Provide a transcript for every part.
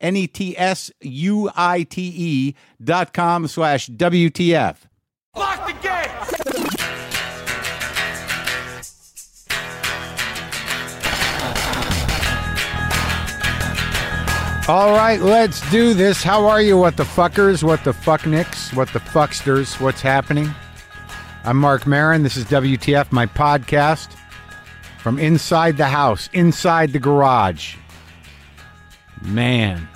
NETSUITE.com/WTF. Lock the gate! All right, let's do this. How are you, what the fuckers, what the fuck nicks, what the fucksters, what's happening? I'm Mark Marin. This is WTF, my podcast from inside the house, inside the garage. Man,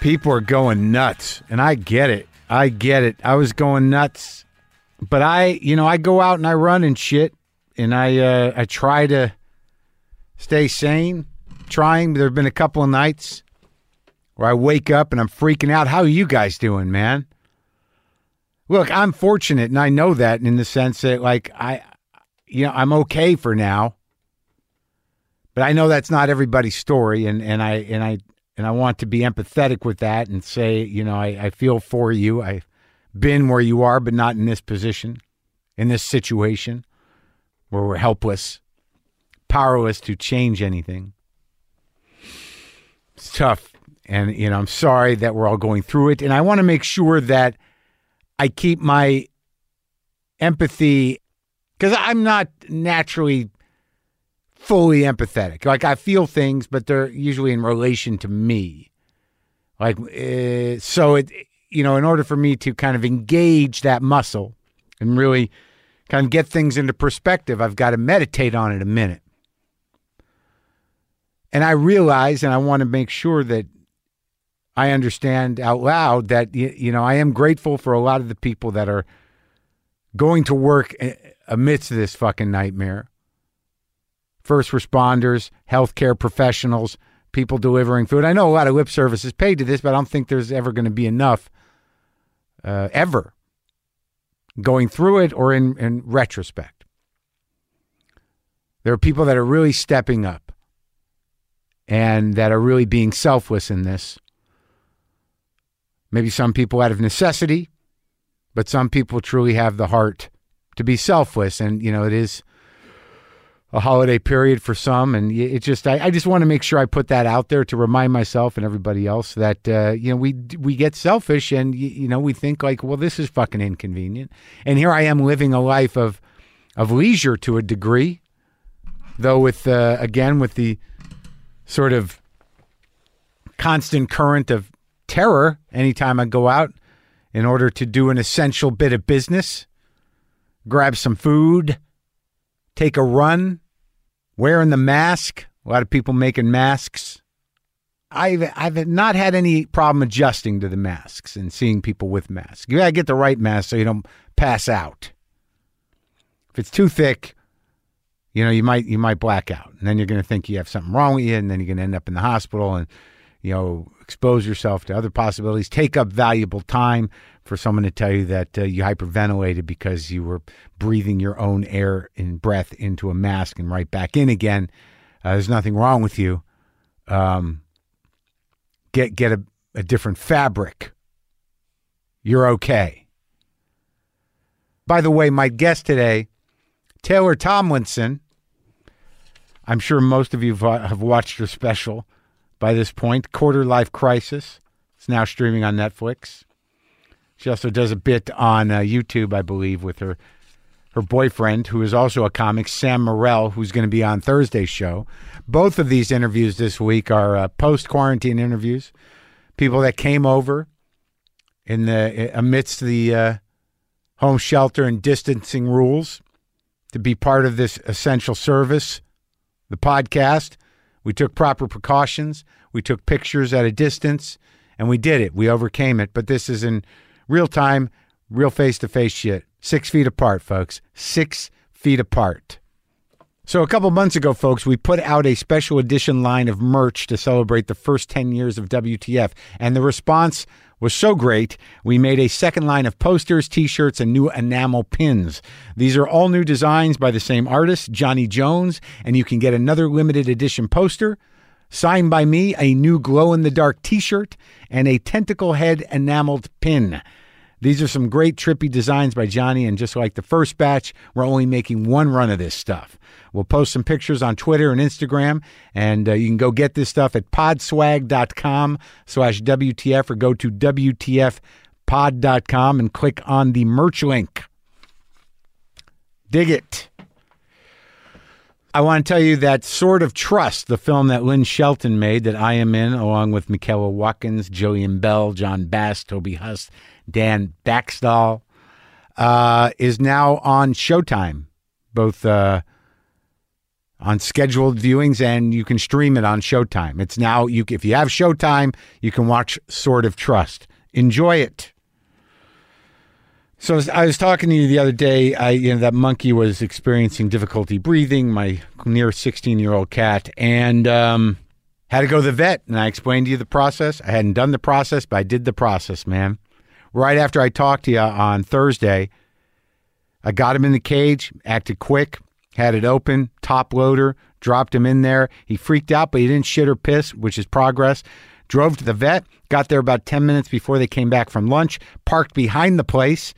people are going nuts, and I get it. I was going nuts, but I go out and I run and shit, and I try to stay sane. There have been a couple of nights where I wake up and I'm freaking out. How are you guys doing, man? Look, I'm fortunate, and I know that in the sense that, like, I'm okay for now. But I know that's not everybody's story, and I want to be empathetic with that and say, I feel for you. I've been where you are, but not in this position, in this situation, where we're helpless, powerless to change anything. It's tough, and, I'm sorry that we're all going through it, and I want to make sure that I keep my empathy, because I'm not naturally fully empathetic. Like, I feel things, but they're usually in relation to me. Like, so, in order for me to kind of engage that muscle and really kind of get things into perspective, I've got to meditate on it a minute. And I realize, and I want to make sure that I understand out loud that, I am grateful for a lot of the people that are going to work amidst this fucking nightmare. First responders, healthcare professionals, people delivering food. I know a lot of lip service is paid to this, but I don't think there's ever going to be enough ever going through it or in retrospect. There are people that are really stepping up and that are really being selfless in this. Maybe some people out of necessity, but some people truly have the heart to be selfless. And, it is a holiday period for some. And it just, I just want to make sure I put that out there to remind myself and everybody else that, we get selfish and, we think like, well, this is fucking inconvenient. And here I am living a life of leisure to a degree, though with the sort of constant current of terror anytime I go out in order to do an essential bit of business, grab some food, take a run, wearing the mask. A lot of people making masks. I've not had any problem adjusting to the masks and seeing people with masks. You gotta get the right mask so you don't pass out. If it's too thick, you might black out, and then you're going to think you have something wrong with you, and then you're going to end up in the hospital and, expose yourself to other possibilities, take up valuable time for someone to tell you that you hyperventilated because you were breathing your own air and breath into a mask and right back in again. There's nothing wrong with you. Get a different fabric. You're okay. By the way, my guest today, Taylor Tomlinson, I'm sure most of you have watched her special by this point, Quarter Life Crisis. It's now streaming on Netflix. She also does a bit on YouTube, I believe, with her boyfriend, who is also a comic, Sam Morril, who's going to be on Thursday's show. Both of these interviews this week are post-quarantine interviews, people that came over in the amidst the home shelter and distancing rules to be part of this essential service, the podcast. We took proper precautions. We took pictures at a distance, and we did it. We overcame it. But this is in real time, real face-to-face shit. 6 feet apart, folks. 6 feet apart. So a couple months ago, folks, we put out a special edition line of merch to celebrate the first 10 years of WTF. And the response was so great, we made a second line of posters, T-shirts, and new enamel pins. These are all new designs by the same artist, Johnny Jones, and you can get another limited edition poster, signed by me, a new glow-in-the-dark T-shirt, and a tentacle head enameled pin. These are some great trippy designs by Johnny, and just like the first batch, we're only making one run of this stuff. We'll post some pictures on Twitter and Instagram, and you can go get this stuff at podswag.com/WTF or go to WTFpod.com and click on the merch link. Dig it. I want to tell you that Sword of Trust, the film that Lynn Shelton made that I am in, along with Michaela Watkins, Jillian Bell, John Bass, Toby Huss, Dan Baxdall, is now on Showtime, both on scheduled viewings, and you can stream it on Showtime. It's now, if you have Showtime, you can watch Sword of Trust. Enjoy it. So I was talking to you the other day. That monkey was experiencing difficulty breathing, my near 16-year-old cat, and had to go to the vet. And I explained to you the process. I hadn't done the process, but I did the process, man. Right after I talked to you on Thursday, I got him in the cage, acted quick, had it open, top loader, dropped him in there. He freaked out, but he didn't shit or piss, which is progress. Drove to the vet, got there about 10 minutes before they came back from lunch, parked behind the place.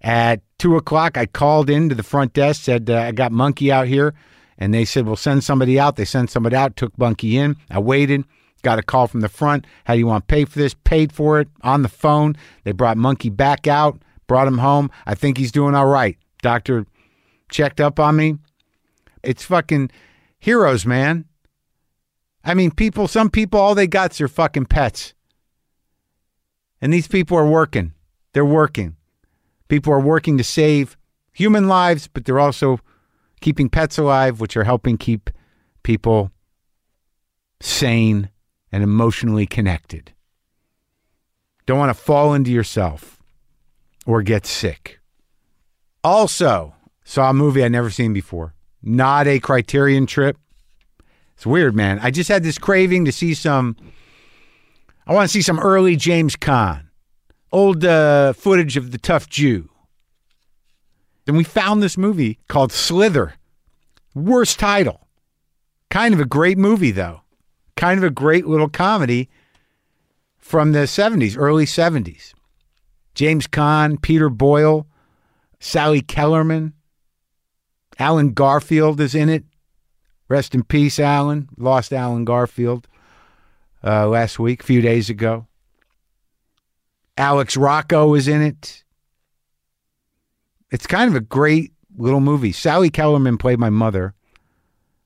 At 2 o'clock, I called into the front desk, said, I got monkey out here. And they said, well, send somebody out. They sent somebody out, took monkey in. I waited, got a call from the front. How do you want to pay for this? Paid for it on the phone. They brought monkey back out, brought him home. I think he's doing all right. Doctor checked up on me. It's fucking heroes, man. I mean, people, some people, all they got is their fucking pets. And these people are working. They're working. People are working to save human lives, but they're also keeping pets alive, which are helping keep people sane and emotionally connected. Don't want to fall into yourself or get sick. Also, saw a movie I'd never seen before. Not a Criterion trip. It's weird, man. I just had this craving to see I want to see some early James Caan, old footage of the tough Jew. Then we found this movie called Slither. Worst title. Kind of a great movie, though. Kind of a great little comedy from the 70s, early 70s. James Caan, Peter Boyle, Sally Kellerman, Alan Garfield is in it. Rest in peace, Alan. Lost Alan Garfield last week, a few days ago. Alex Rocco is in it. It's kind of a great little movie. Sally Kellerman played my mother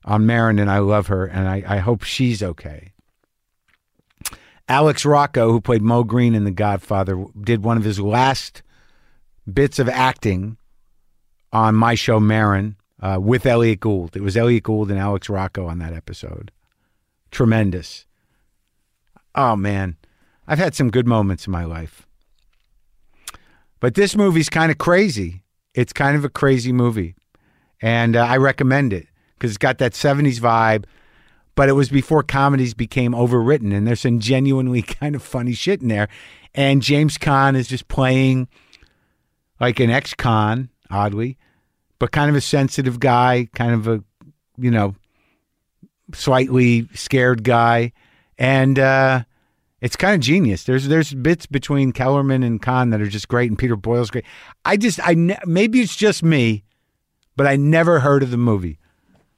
on Marin, and I love her, and I hope she's okay. Alex Rocco, who played Mo Green in The Godfather, did one of his last bits of acting on my show, Marin. With Elliot Gould. It was Elliot Gould and Alex Rocco on that episode. Tremendous. Oh, man. I've had some good moments in my life. But this movie's kind of crazy. It's kind of a crazy movie. And I recommend it because it's got that 70s vibe, but it was before comedies became overwritten, and there's some genuinely kind of funny shit in there. And James Caan is just playing like an ex-con, oddly, but kind of a sensitive guy, kind of a, slightly scared guy. And it's kind of genius. There's bits between Kellerman and Caan that are just great, and Peter Boyle's great. Maybe it's just me, but I never heard of the movie.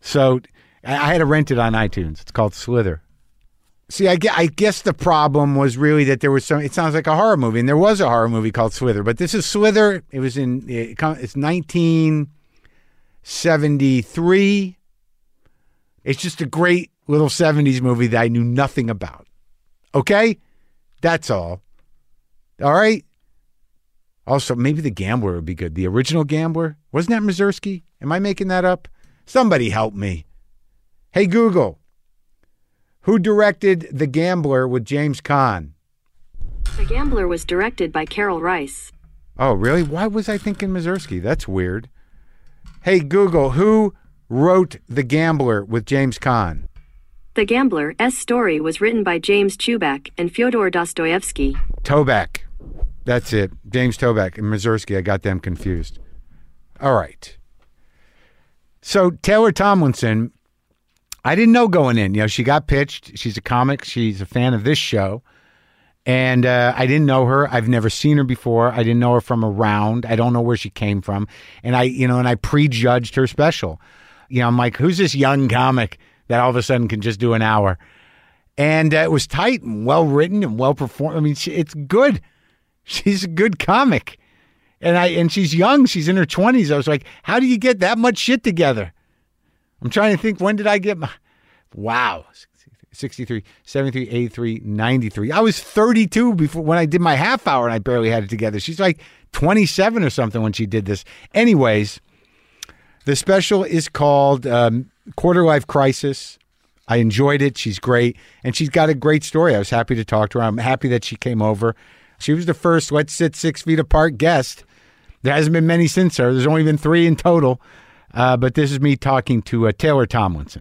So I had to rent it on iTunes. It's called Slither. See, I guess the problem was really that there was it sounds like a horror movie, and there was a horror movie called Slither, but this is Slither. It's 1973. It's just a great little 70s movie that I knew nothing about. Okay? That's all. All right? Also, maybe The Gambler would be good. The original Gambler? Wasn't that Mazursky? Am I making that up? Somebody help me. Hey, Google, who directed The Gambler with James Caan? The Gambler was directed by Carol Rice. Oh, really? Why was I thinking Mazursky? That's weird. Hey, Google, who wrote The Gambler with James Caan? The Gambler's story was written by James Toback and Fyodor Dostoevsky. Toback. That's it. James Toback and Mazursky. I got them confused. All right. So Taylor Tomlinson, I didn't know going in. You know, she got pitched. She's a comic. She's a fan of this show. And I didn't know her. I've never seen her before. I didn't know her from around. I don't know where she came from. And I prejudged her special. You know, I'm like, who's this young comic that all of a sudden can just do an hour? And it was tight and well-written and well-performed. I mean, it's good. She's a good comic. And she's young. She's in her 20s. I was like, how do you get that much shit together? I'm trying to think, when did I get my... Wow. 63, 73, 83, 93. I was 32 before when I did my half hour and I barely had it together. She's like 27 or something when she did this. Anyways, the special is called Quarter Life Crisis. I enjoyed it. She's great. And she's got a great story. I was happy to talk to her. I'm happy that she came over. She was the first Let's Sit 6 Feet Apart guest. There hasn't been many since her. There's only been 3 in total. But this is me talking to Taylor Tomlinson.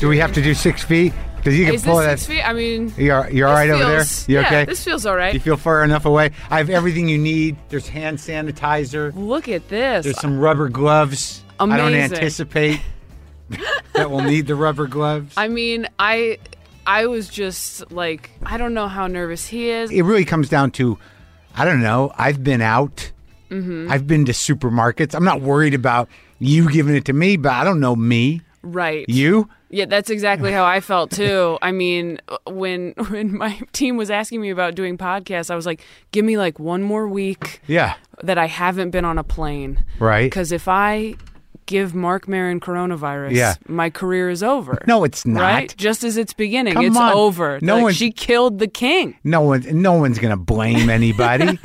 Do we have to do 6 feet? Because you can pull that. 6 feet? I mean, you're all right over there. You okay? This feels all right. You feel far enough away. I have everything you need. There's hand sanitizer. Look at this. There's some rubber gloves. Amazing. I don't anticipate that we'll need the rubber gloves. I mean, I was just like, I don't know how nervous he is. It really comes down to, I don't know, I've been out. Mm-hmm. I've been to supermarkets. I'm not worried about you giving it to me, but I don't know me. Right. You? Yeah, that's exactly how I felt, too. I mean, when my team was asking me about doing podcasts, I was like, give me like one more week that I haven't been on a plane. Right. Because if I... give Mark Marin coronavirus, my career is over. No, it's not. Right? Just as it's beginning, come it's on. Over. No, like, one, she killed the king. No one's going to blame anybody.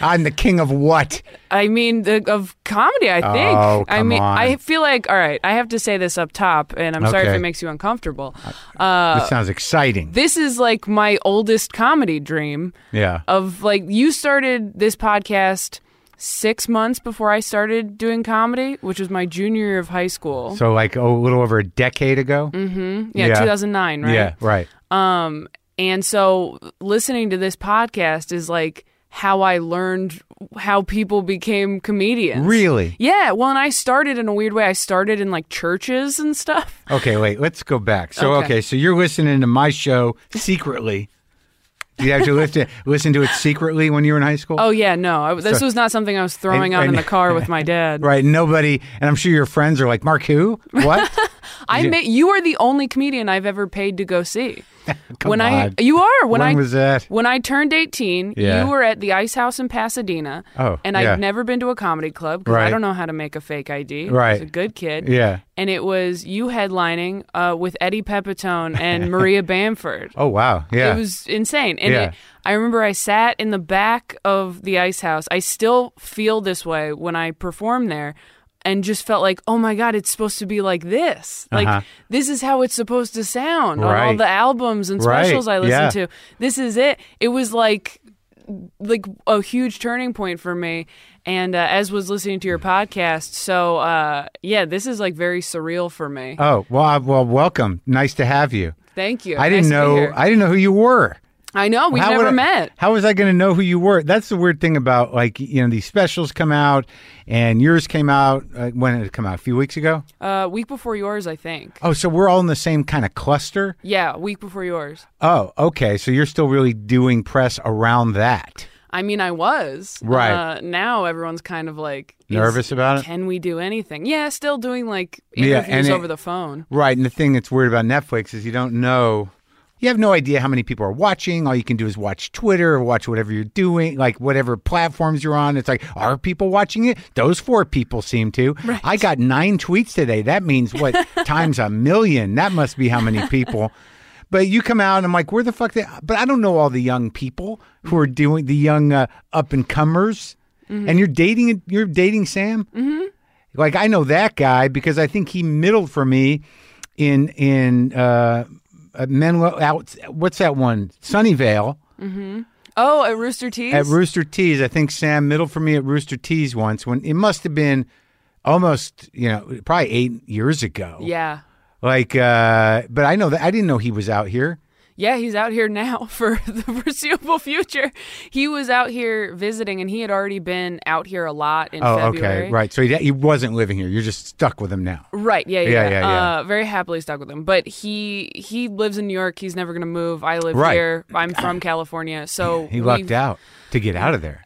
I'm the king of what? I mean, of comedy, I think. Oh, come on. I feel like, all right, I have to say this up top, and I'm sorry if it makes you uncomfortable. This sounds exciting. This is like my oldest comedy dream. Yeah. Of like, you started this podcast... 6 months before I started doing comedy, which was my junior year of high school. So like a little over a decade ago? Mm-hmm. Yeah, 2009, right? Yeah, right. And so listening to this podcast is like how I learned how people became comedians. Really? Yeah. Well, and I started in a weird way. I started in like churches and stuff. Okay, wait, let's go back. So, okay so you're listening to my show secretly. You have to listen to it secretly when you were in high school? Oh, yeah, no. This was not something I was throwing out in the car with my dad. Right, nobody, and I'm sure your friends are like, Mark who? What? You are the only comedian I've ever paid to go see. Come when on. You are. When was that? When I turned 18, you were at the Ice House in Pasadena. Oh, and I'd never been to a comedy club because I don't know how to make a fake ID. Right. I was a good kid. Yeah. And it was you headlining with Eddie Pepitone and Maria Bamford. Oh, wow. Yeah. It was insane. And I remember I sat in the back of the Ice House. I still feel this way when I perform there. and just felt like, oh my God, it's supposed to be like this. Like, this is how it's supposed to sound on all the albums and specials I listened to. This is it. It was like a huge turning point for me, and as was listening to your podcast. So yeah, this is like very surreal for me. Oh, well, welcome. Nice to have you. Thank you. I didn't know who you were. I know. We've never met. How was I going to know who you were? That's the weird thing about, like, you know, these specials come out, and yours came out, when did it come out? A few weeks ago? Week before yours, I think. Oh, so we're all in the same kind of cluster? Yeah, week before yours. Oh, okay. So you're still really doing press around that. I mean, I was. Right. Now everyone's kind of like... nervous about it? Can we do anything? Yeah, still doing, like, interviews over the phone. Right, and the thing that's weird about Netflix is you don't know... You have no idea how many people are watching. All you can do is watch Twitter or watch whatever you're doing, like whatever platforms you're on. It's like, are people watching it? Those four people seem to. Right. I got 9 tweets today. That means what? Times a million. That must be how many people. But you come out and I'm like, where the fuck? But I don't know all the young people who are doing the young up and comers. Mm-hmm. And you're dating Sam? Mm-hmm. Like, I know that guy because I think he middled for me in Menlo out. What's that one? Sunnyvale. Mm-hmm. Oh, at Rooster Teeth. At Rooster Teeth, I think Sam middled for me at Rooster Teeth once. When it must have been almost, you know, probably 8 years ago. Yeah. Like, but I know that I didn't know he was out here. Yeah, he's out here now for the foreseeable future. He was out here visiting, and he had already been out here a lot in February. Oh, okay, right. So he wasn't living here. You're just stuck with him now. Right, yeah. Very happily stuck with him. But he lives in New York. He's never going to move. I live here. I'm from California. So he lucked out to get out of there.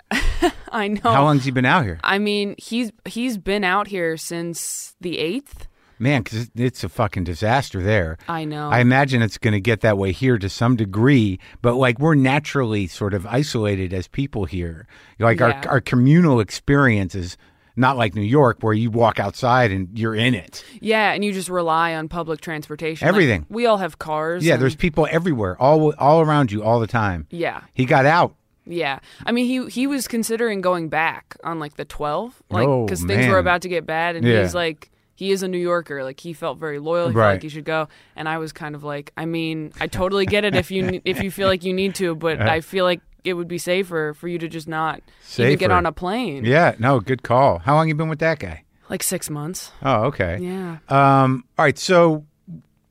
I know. How long has he been out here? I mean, he's been out here since the 8th. Man, because it's a fucking disaster there. I know. I imagine it's going to get that way here to some degree, but like we're naturally sort of isolated as people here. Like our communal experience is not like New York where you walk outside and you're in it. Yeah, and you just rely on public transportation. Everything. Like, we all have cars. Yeah, there's people everywhere, all around you all the time. Yeah. He got out. Yeah. I mean, he was considering going back on like the 12th, like, because things were about to get bad, and he's like... He is a New Yorker. Like, he felt very loyal. He felt like he should go. And I was kind of like, I mean, I totally get it if you feel like you need to, but I feel like it would be safer for you to just not even get on a plane. Yeah. No, good call. How long you been with that guy? Like 6 months. Oh, okay. Yeah. All right. So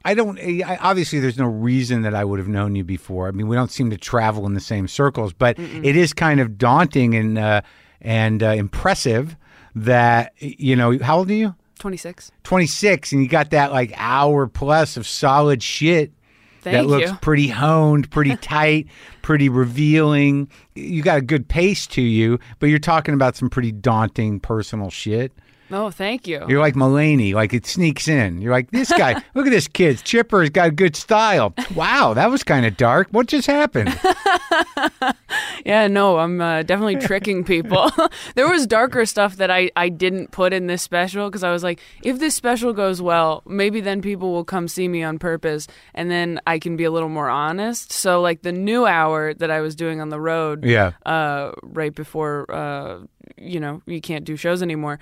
obviously there's no reason that I would have known you before. I mean, we don't seem to travel in the same circles, but it is kind of daunting and impressive that, you know, how old are you? 26, and you got that like hour plus of solid shit. Thank you. That looks pretty honed, pretty tight, pretty revealing. You got a good pace to you, but you're talking about some pretty daunting personal shit. Oh, thank you. You're like Mulaney, like it sneaks in. You're like, this guy, look at this kid, chipper, he's got good style. Wow, that was kind of dark. What just happened? Yeah, no, I'm definitely tricking people. There was darker stuff that I didn't put in this special because I was like, if this special goes well, maybe then people will come see me on purpose and then I can be a little more honest. So like the new hour that I was doing on the road right before, you know, you can't do shows anymore,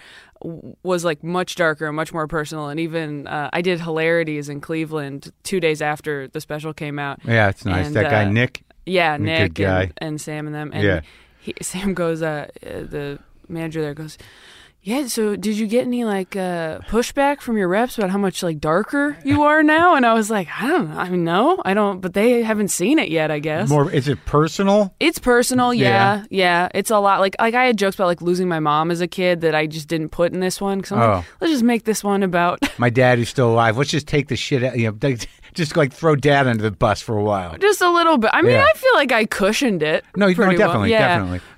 was like much darker and much more personal. And even I did Hilarities in Cleveland 2 days after the special came out. Yeah, it's nice. And, that guy, Nick. Yeah, Nick and Sam and them. And Sam goes, the manager there goes, yeah, so did you get any like pushback from your reps about how much like darker you are now? And I was like, I don't know. I mean, no, I don't. But they haven't seen it yet, I guess. Is it personal? It's personal. Yeah. It's a lot. Like I had jokes about like losing my mom as a kid that I just didn't put in this one. Because like, let's just make this one about my dad who's still alive. Let's just take the shit out. You know, just like throw dad under the bus for a while. Just a little bit. I mean, I feel like I cushioned it. No, definitely.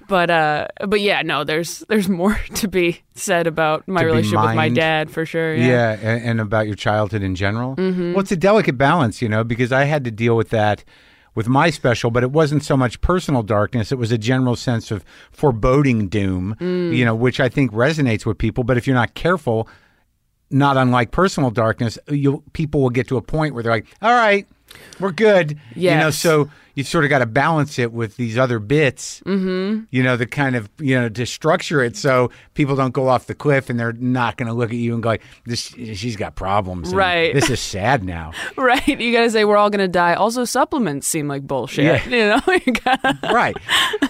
But yeah, no, there's more to be said about my relationship with my dad for sure. Yeah, and about your childhood in general. Mm-hmm. Well, it's a delicate balance, you know, because I had to deal with that with my special, but it wasn't so much personal darkness. It was a general sense of foreboding doom, you know, which I think resonates with people. But if you're not careful, not unlike personal darkness, people will get to a point where they're like, all right. we're good. Yes. You know, so you've sort of got to balance it with these other bits, mm-hmm. you know, the kind of, you know, to structure it so people don't go off the cliff and they're not going to look at you and go, she's got problems. Right. This is sad now. Right. You got to say, we're all going to die. Also, supplements seem like bullshit. Yeah. You know? Right.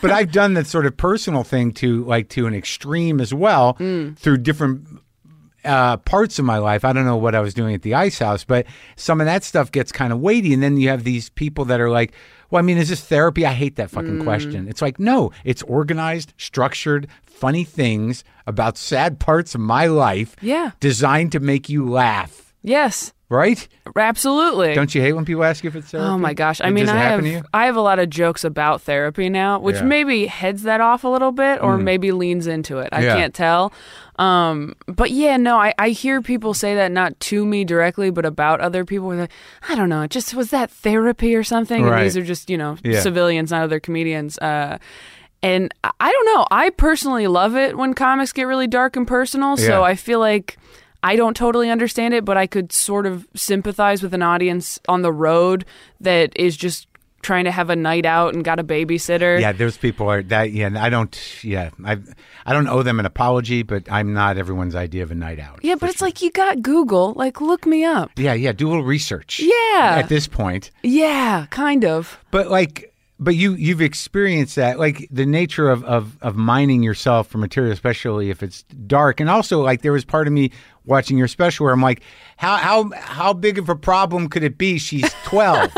But I've done that sort of personal thing to an extreme as well through different parts of my life. I don't know what I was doing at the Ice House, but some of that stuff gets kind of weighty. And then you have these people that are like, well, I mean, is this therapy? I hate that fucking question. It's like, no, it's organized, structured, funny things about sad parts of my life. Yeah. Designed to make you laugh. Yes. Right? Absolutely. Don't you hate when people ask you if it's therapy? Oh my gosh. I mean, I have a lot of jokes about therapy now, which maybe heads that off a little bit or maybe leans into it. I can't tell. But yeah, no, I hear people say that not to me directly, but about other people. They're like, I don't know, it just was that therapy or something? Right. And these are just, civilians, not other comedians. And I don't know. I personally love it when comics get really dark and personal. Yeah. So I feel like I don't totally understand it, but I could sort of sympathize with an audience on the road that is just trying to have a night out and got a babysitter. Yeah, there's people I don't owe them an apology, but I'm not everyone's idea of a night out. Yeah, but it's like you got Google, like look me up. Yeah, do a little research. Yeah. At this point. Yeah, kind of. But you've experienced that, like the nature of mining yourself for material, especially if it's dark. And also, like, there was part of me watching your special where I'm like, how big of a problem could it be? She's 12.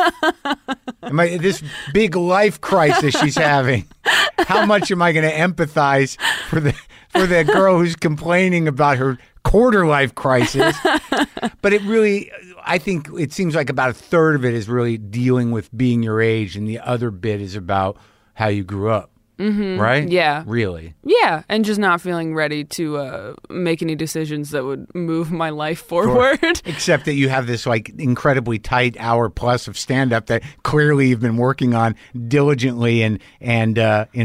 This big life crisis she's having. How much am I going to empathize for the girl who's complaining about her quarter life crisis? But it really, I think it seems like about a third of it is really dealing with being your age, and the other bit is about how you grew up. Mm-hmm. Right? Yeah. Really? Yeah. And just not feeling ready to make any decisions that would move my life forward. Sure. Except that you have this like incredibly tight hour plus of stand-up that clearly you've been working on diligently and in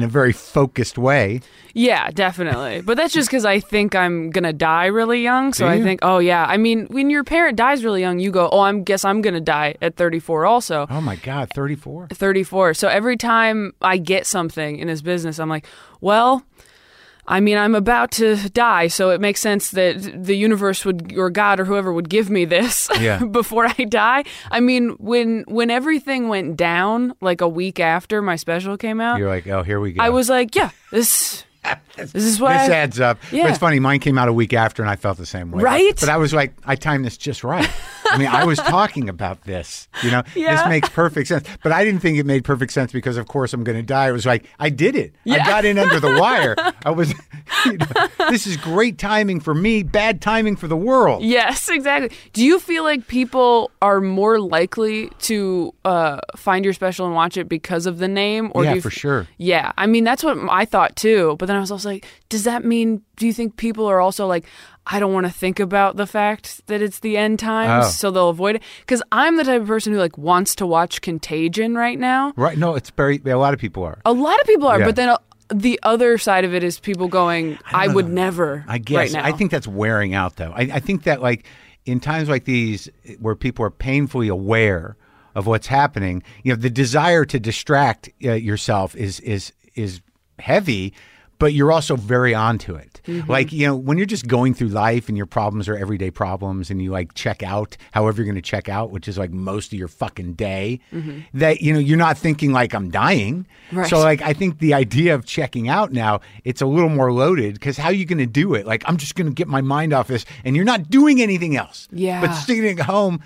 a very focused way. Yeah, definitely. But that's just because I think I'm going to die really young. So I think, oh yeah. I mean, when your parent dies really young, you go, oh, I guess I'm going to die at 34 also. Oh my God, 34? 34. So every time I get something in his business, I'm like, well, I mean, I'm about to die, so it makes sense that the universe would, or God or whoever would give me this before I die. I mean, when everything went down, like a week after my special came out, you're like, oh, here we go. I was like, yeah, this is what this adds up. Yeah. But it's funny, mine came out a week after, and I felt the same way. Right? But I was like, I timed this just right. I mean, I was talking about this, This makes perfect sense. But I didn't think it made perfect sense because, of course, I'm going to die. It was like, I did it. Yeah. I got in under the wire. I was, this is great timing for me, bad timing for the world. Yes, exactly. Do you feel like people are more likely to find your special and watch it because of the name? Or for sure. Yeah. I mean, that's what I thought, too. But then I was also like, does that mean, do you think people are also like, I don't want to think about the fact that it's the end times, so they'll avoid it? Because I'm the type of person who like wants to watch Contagion right now. Right. No, it's a lot of people are. A lot of people are, but then the other side of it is people going, I would never, I guess. Right now. I think that's wearing out, though. I think that like in times like these where people are painfully aware of what's happening, the desire to distract yourself is heavy. But you're also very onto it. Mm-hmm. Like, when you're just going through life and your problems are everyday problems and you like check out however you're going to check out, which is like most of your fucking day, mm-hmm. that, you're not thinking like I'm dying. Right. So like, I think the idea of checking out now, it's a little more loaded because how are you going to do it? Like, I'm just going to get my mind off this and you're not doing anything else. Yeah. But sitting at home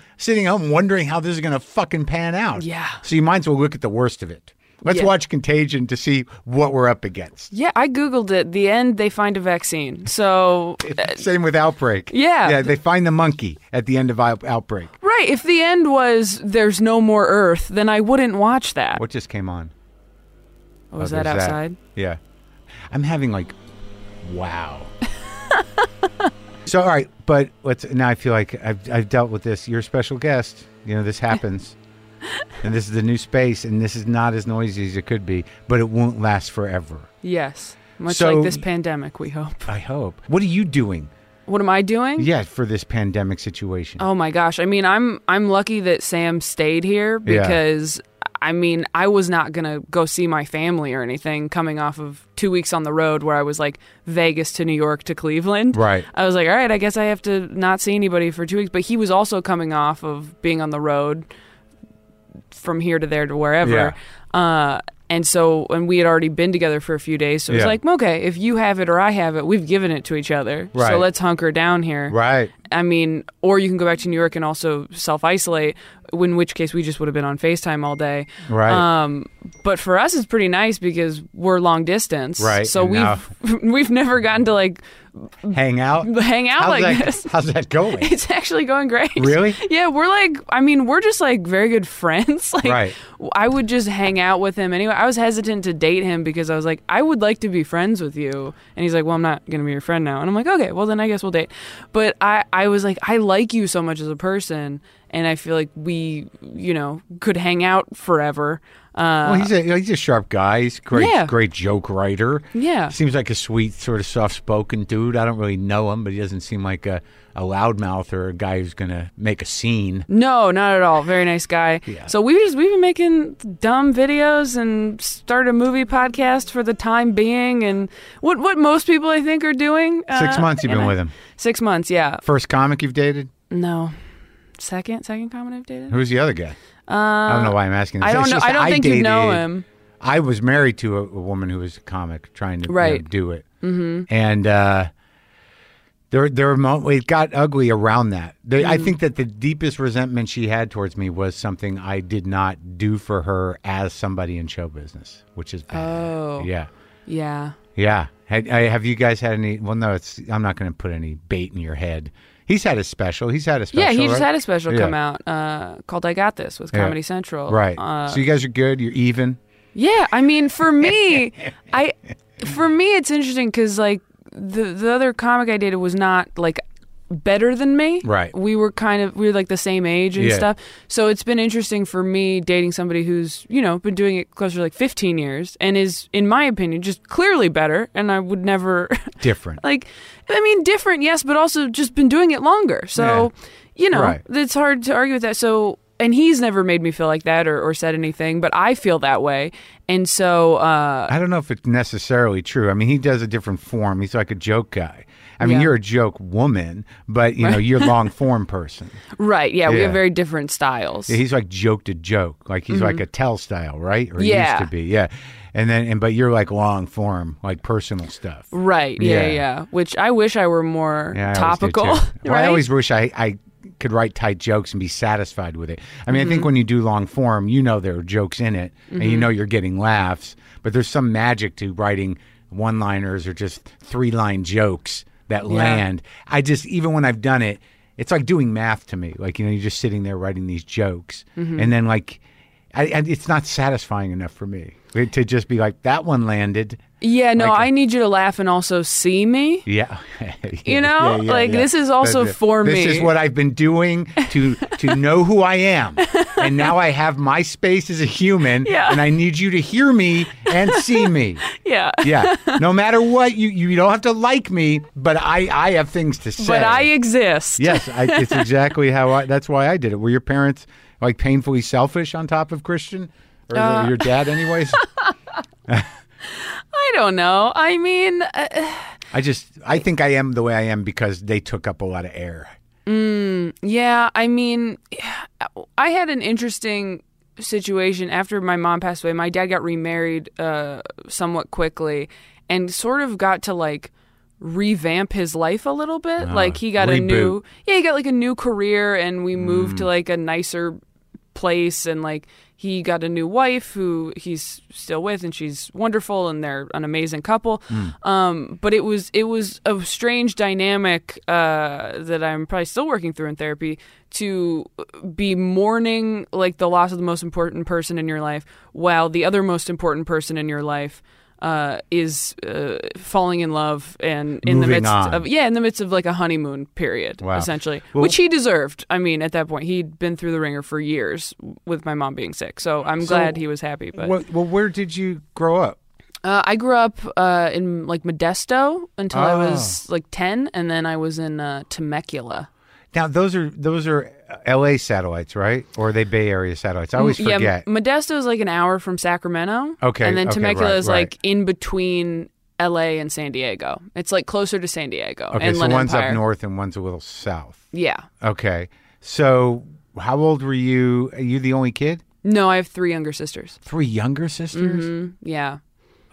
wondering how this is going to fucking pan out. Yeah. So you might as well look at the worst of it. Let's watch Contagion to see what we're up against. Yeah, I Googled it. The end, they find a vaccine. So same with Outbreak. Yeah. Yeah, they find the monkey at the end of Outbreak. Right. If the end was there's no more Earth, then I wouldn't watch that. What just came on? Was that outside? That. Yeah. I'm having like, wow. So, all right, but now I feel like I've dealt with this. You're a special guest. This happens. And this is the new space, and this is not as noisy as it could be, but it won't last forever. Yes. Much like this pandemic, we hope. I hope. What are you doing What am I doing? Yeah, for this pandemic situation. Oh my gosh. I mean, I'm lucky that Sam stayed here because I mean, I was not going to go see my family or anything coming off of 2 weeks on the road where I was like Vegas to New York to Cleveland. Right. I was like, all right, I guess I have to not see anybody for 2 weeks. But he was also coming off of being on the road from here to there to wherever. Yeah. And we had already been together for a few days. So it was like, okay, if you have it or I have it, we've given it to each other. Right. So let's hunker down here. Right. I mean, or you can go back to New York and also self-isolate, in which case we just would have been on FaceTime all day. Right. But for us, it's pretty nice because we're long distance. Right. So we've never gotten to like... Hang out how's like that, this. How's that going? It's actually going great. Really? Yeah, we're just like very good friends. Like, right. I would just hang out with him anyway. I was hesitant to date him because I was like, I would like to be friends with you. And he's like, well, I'm not going to be your friend now. And I'm like, okay, well then I guess we'll date. But I was like, I like you so much as a person. And I feel like we, could hang out forever. Well, he's a sharp guy. He's a great joke writer. Yeah. Seems like a sweet, sort of soft-spoken dude. I don't really know him, but he doesn't seem like a loudmouth or a guy who's going to make a scene. No, not at all. Very nice guy. Yeah. So we've been making dumb videos and started a movie podcast for the time being, and what most people I think are doing. 6 months you've been with him. 6 months, yeah. First comic you've dated? No. Second comic I've dated. Who's the other guy? I don't know why I'm asking this. I don't know. I don't think you know him. I was married to a woman who was a comic trying to do it. Mm-hmm. And it got ugly around that. I think that the deepest resentment she had towards me was something I did not do for her as somebody in show business, which is bad. Oh. Yeah. Yeah. Yeah. Have you guys had any? Well, no, I'm not going to put any bait in your head. He's had a special. Yeah, he just had a special come out called I Got This with Comedy Central. Right. So you guys are good? You're even? Yeah. I mean, for me, it's interesting because, like, the other comic I dated was not, like, better than me. Right. We were like the same age and stuff. So it's been interesting for me dating somebody who's, been doing it closer to like 15 years and is, in my opinion, just clearly better. And I would never... Different. Different, yes, but also just been doing it longer. So, it's hard to argue with that. So, and he's never made me feel like that or said anything, but I feel that way. And so... I don't know if it's necessarily true. I mean, he does a different form. He's like a joke guy. I mean, you're a joke woman, but, you're a long-form person. Right, we have very different styles. Yeah, he's like joke to joke. Like, he's like a tell style, right? Or he used to be, And then, but you're like long-form, like personal stuff. Right, yeah. Which I wish I were more topical. I always do too. Right? Well, I always wish I could write tight jokes and be satisfied with it. I mean, I think when you do long-form, there are jokes in it, and you're getting laughs, but there's some magic to writing one-liners or just three-line jokes that land. I just, even when I've done it, it's like doing math to me. Like, you're just sitting there writing these jokes. Mm-hmm. And then like, it's not satisfying enough for me to just be like, that one landed. Yeah, no, I need you to laugh and also see me. Yeah. This is also for me. This is what I've been doing to know who I am. And now I have my space as a human, and I need you to hear me and see me. Yeah. Yeah. No matter what, you don't have to like me, but I have things to say. But I exist. Yes, it's exactly how that's why I did it. Were your parents like painfully selfish on top of Christian? Or your dad anyways? I don't know. I mean... I think I am the way I am because they took up a lot of air. Yeah, I mean, I had an interesting situation. After my mom passed away, my dad got remarried somewhat quickly and sort of got to, like, revamp his life a little bit. He got reboot. He got, like, a new career, and we moved to, like, a nicer place, and, like... He got a new wife who he's still with, and she's wonderful, and they're an amazing couple. But it was a strange dynamic that I'm probably still working through in therapy, to be mourning like the loss of the most important person in your life while the other most important person in your life is falling in love and in the midst of like a honeymoon period, essentially, which he deserved. I mean, at that point, he'd been through the ringer for years with my mom being sick. So I'm glad he was happy. But where did you grow up? I grew up in like Modesto until I was like 10, and then I was in Temecula. Now those are LA satellites, right? Or are they Bay Area satellites? I always forget. Yeah, Modesto is like an hour from Sacramento. Okay, and then Temecula is like in between LA and San Diego. It's like closer to San Diego. Okay, and so one's up north and one's a little south. Yeah. Okay. So how old were you? Are you the only kid? No, I have three younger sisters. Three younger sisters? Mm-hmm. Yeah.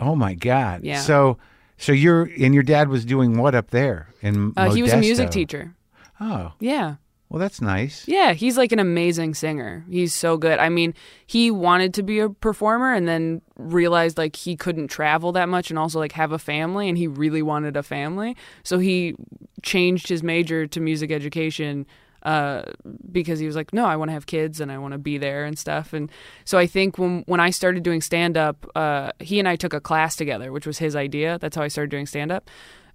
Oh my God. Yeah. So you're and your dad was doing what up there in Modesto? He was a music teacher. Oh. Yeah. Well, that's nice. Yeah, he's like an amazing singer. He's so good. I mean, he wanted to be a performer and then realized like he couldn't travel that much and also like have a family, and he really wanted a family. So he changed his major to music education because he was like, no, I want to have kids and I want to be there and stuff. And so I think when I started doing stand-up, he and I took a class together, which was his idea. That's how I started doing stand-up.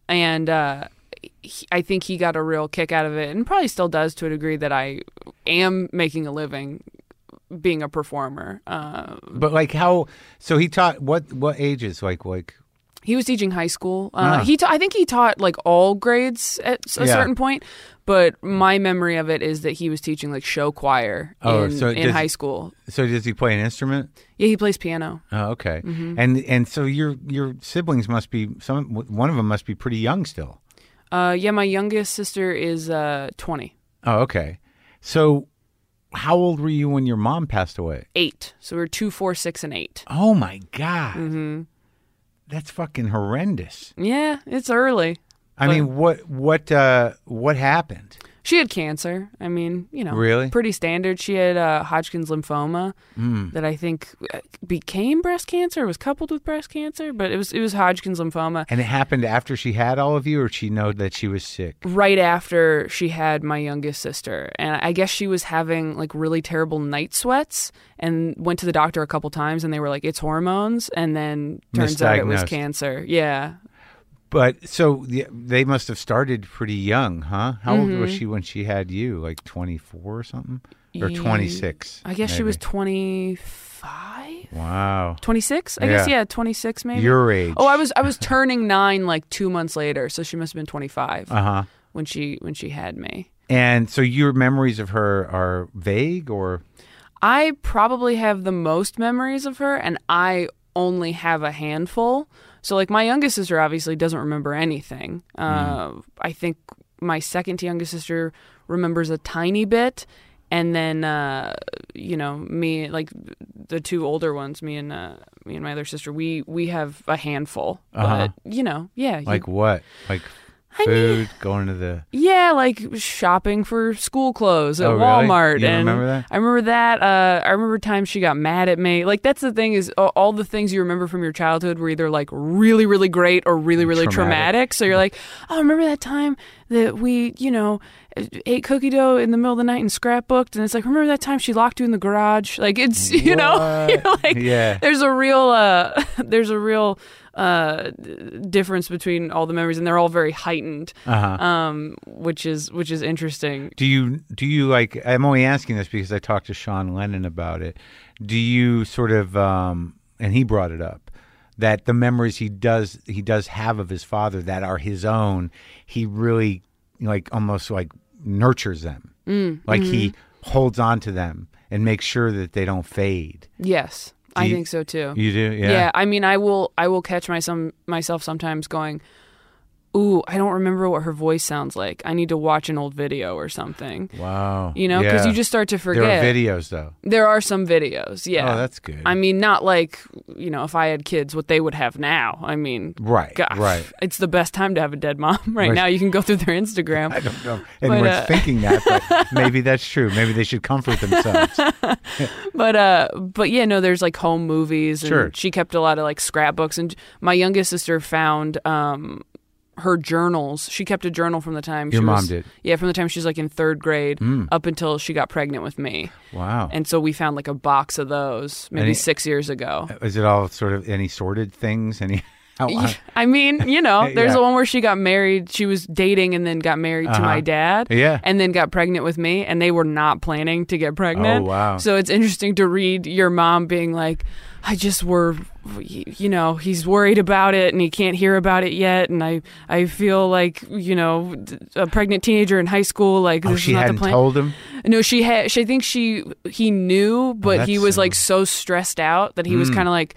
And I think he got a real kick out of it, and probably still does to a degree, that I am making a living being a performer. But like how? So he taught what ages? Like he was teaching high school. I think he taught like all grades at a certain point. But my memory of it is that he was teaching like show choir in high school. So does he play an instrument? Yeah, he plays piano. Oh, okay. Mm-hmm. And so your siblings must be one of them must be pretty young still. Yeah, my youngest sister is 20. Oh, okay. So how old were you when your mom passed away? 8. So we were 2, 4, 6, and 8. Oh, my God. Mm-hmm. That's fucking horrendous. Yeah, it's early. I mean, what happened? She had cancer. I mean, you know. Really? Pretty standard. She had Hodgkin's lymphoma that I think became breast cancer, was coupled with breast cancer, but it was Hodgkin's lymphoma. And it happened after she had all of you, or she knew that she was sick? Right after she had my youngest sister. And I guess she was having like really terrible night sweats and went to the doctor a couple times and they were like, it's hormones. And then turns out it was cancer. Yeah. But so they must have started pretty young, huh? How old was she when she had you? Like 24 or something? Or 26? I guess maybe. She was 25? Wow. 26? I guess, 26 maybe. Your age. Oh, I was turning 9 like 2 months later, so she must have been 25 when she had me. And so your memories of her are vague, or? I probably have the most memories of her, and I only have a handful. So, like, my youngest sister obviously doesn't remember anything. I think my second youngest sister remembers a tiny bit. And then, me, like, the two older ones, me and my other sister, we have a handful. But, yeah. Like what? Like food, going to the... Yeah, like shopping for school clothes at Walmart. Really? You remember that? I remember that. I remember times she got mad at me. Like, that's the thing, is all the things you remember from your childhood were either, like, really, really great or really, really traumatic. So you're like, oh, remember that time that we, ate cookie dough in the middle of the night and scrapbooked? And it's like, remember that time she locked you in the garage? Like, it's, you're like, yeah. there's a real difference between all the memories, and they're all very heightened, which is interesting. Do you like? I'm only asking this because I talked to Sean Lennon about it. Do you sort of and he brought it up, that the memories he does have of his father that are his own, he really like almost like nurtures them, he holds on to them and makes sure that they don't fade. Yes. I think so too. You do? Yeah. Yeah. I mean, I will catch myself sometimes going, ooh, I don't remember what her voice sounds like. I need to watch an old video or something. Wow. Because you just start to forget. There are videos, though. There are some videos, yeah. Oh, that's good. I mean, not like, if I had kids, what they would have now. I mean, right. It's the best time to have a dead mom right now. You can go through their Instagram. I don't know. Anyone's thinking that, but maybe that's true. Maybe they should comfort themselves. But yeah, no, there's like home movies. And sure. She kept a lot of like scrapbooks. And my youngest sister found... her journals. She kept a journal from the time your mom did. Yeah, from the time she was like in 3rd grade up until she got pregnant with me. Wow. And so we found like a box of those maybe 6 years ago. Is it all sort of any sorted things? Any I mean, you know, there's the one where she got married. She was dating and then got married to my dad. Yeah. And then got pregnant with me. And they were not planning to get pregnant. Oh, wow. So it's interesting to read your mom being like, I just were, you know, he's worried about it and he can't hear about it yet. And I feel like, you know, a pregnant teenager in high school, like, this is not the plan. She hadn't told him? No, she had. I think he knew, but he was like so stressed out that he was kind of like,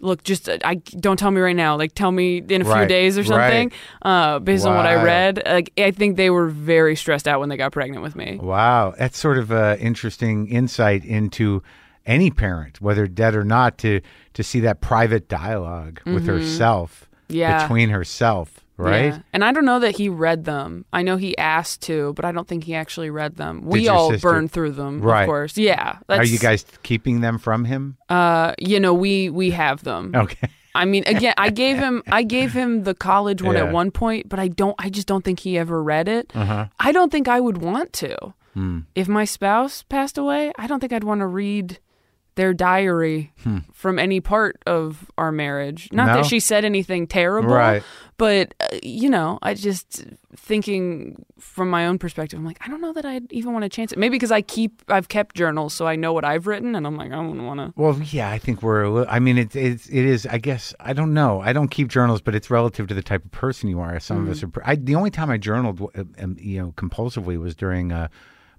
look, just I don't tell me right now. Like, tell me in a few days or something. Based on what I read, like, I think they were very stressed out when they got pregnant with me. Wow, that's sort of an interesting insight into any parent, whether dead or not, to see that private dialogue with herself, between herself, right? Yeah. And I don't know that he read them. I know he asked to, but I don't think he actually read them. We all burned through them, of course. Yeah. Are you guys keeping them from him? You know, we have them. Okay. I mean, again, I gave him the college one at one point, but I just don't think he ever read it. I don't think I would want to. If my spouse passed away, I don't think I'd want to read their diary from any part of our marriage. Not that she said anything terrible, but, you know, I just thinking from my own perspective, I'm like, I don't know that I'd even want to chance it. Maybe because I've kept journals, so I know what I've written, and I'm like, I don't want to. Well, yeah, I think it is, I guess, I don't know. I don't keep journals, but it's relative to the type of person you are. Some of us are, the only time I journaled, you know, compulsively was during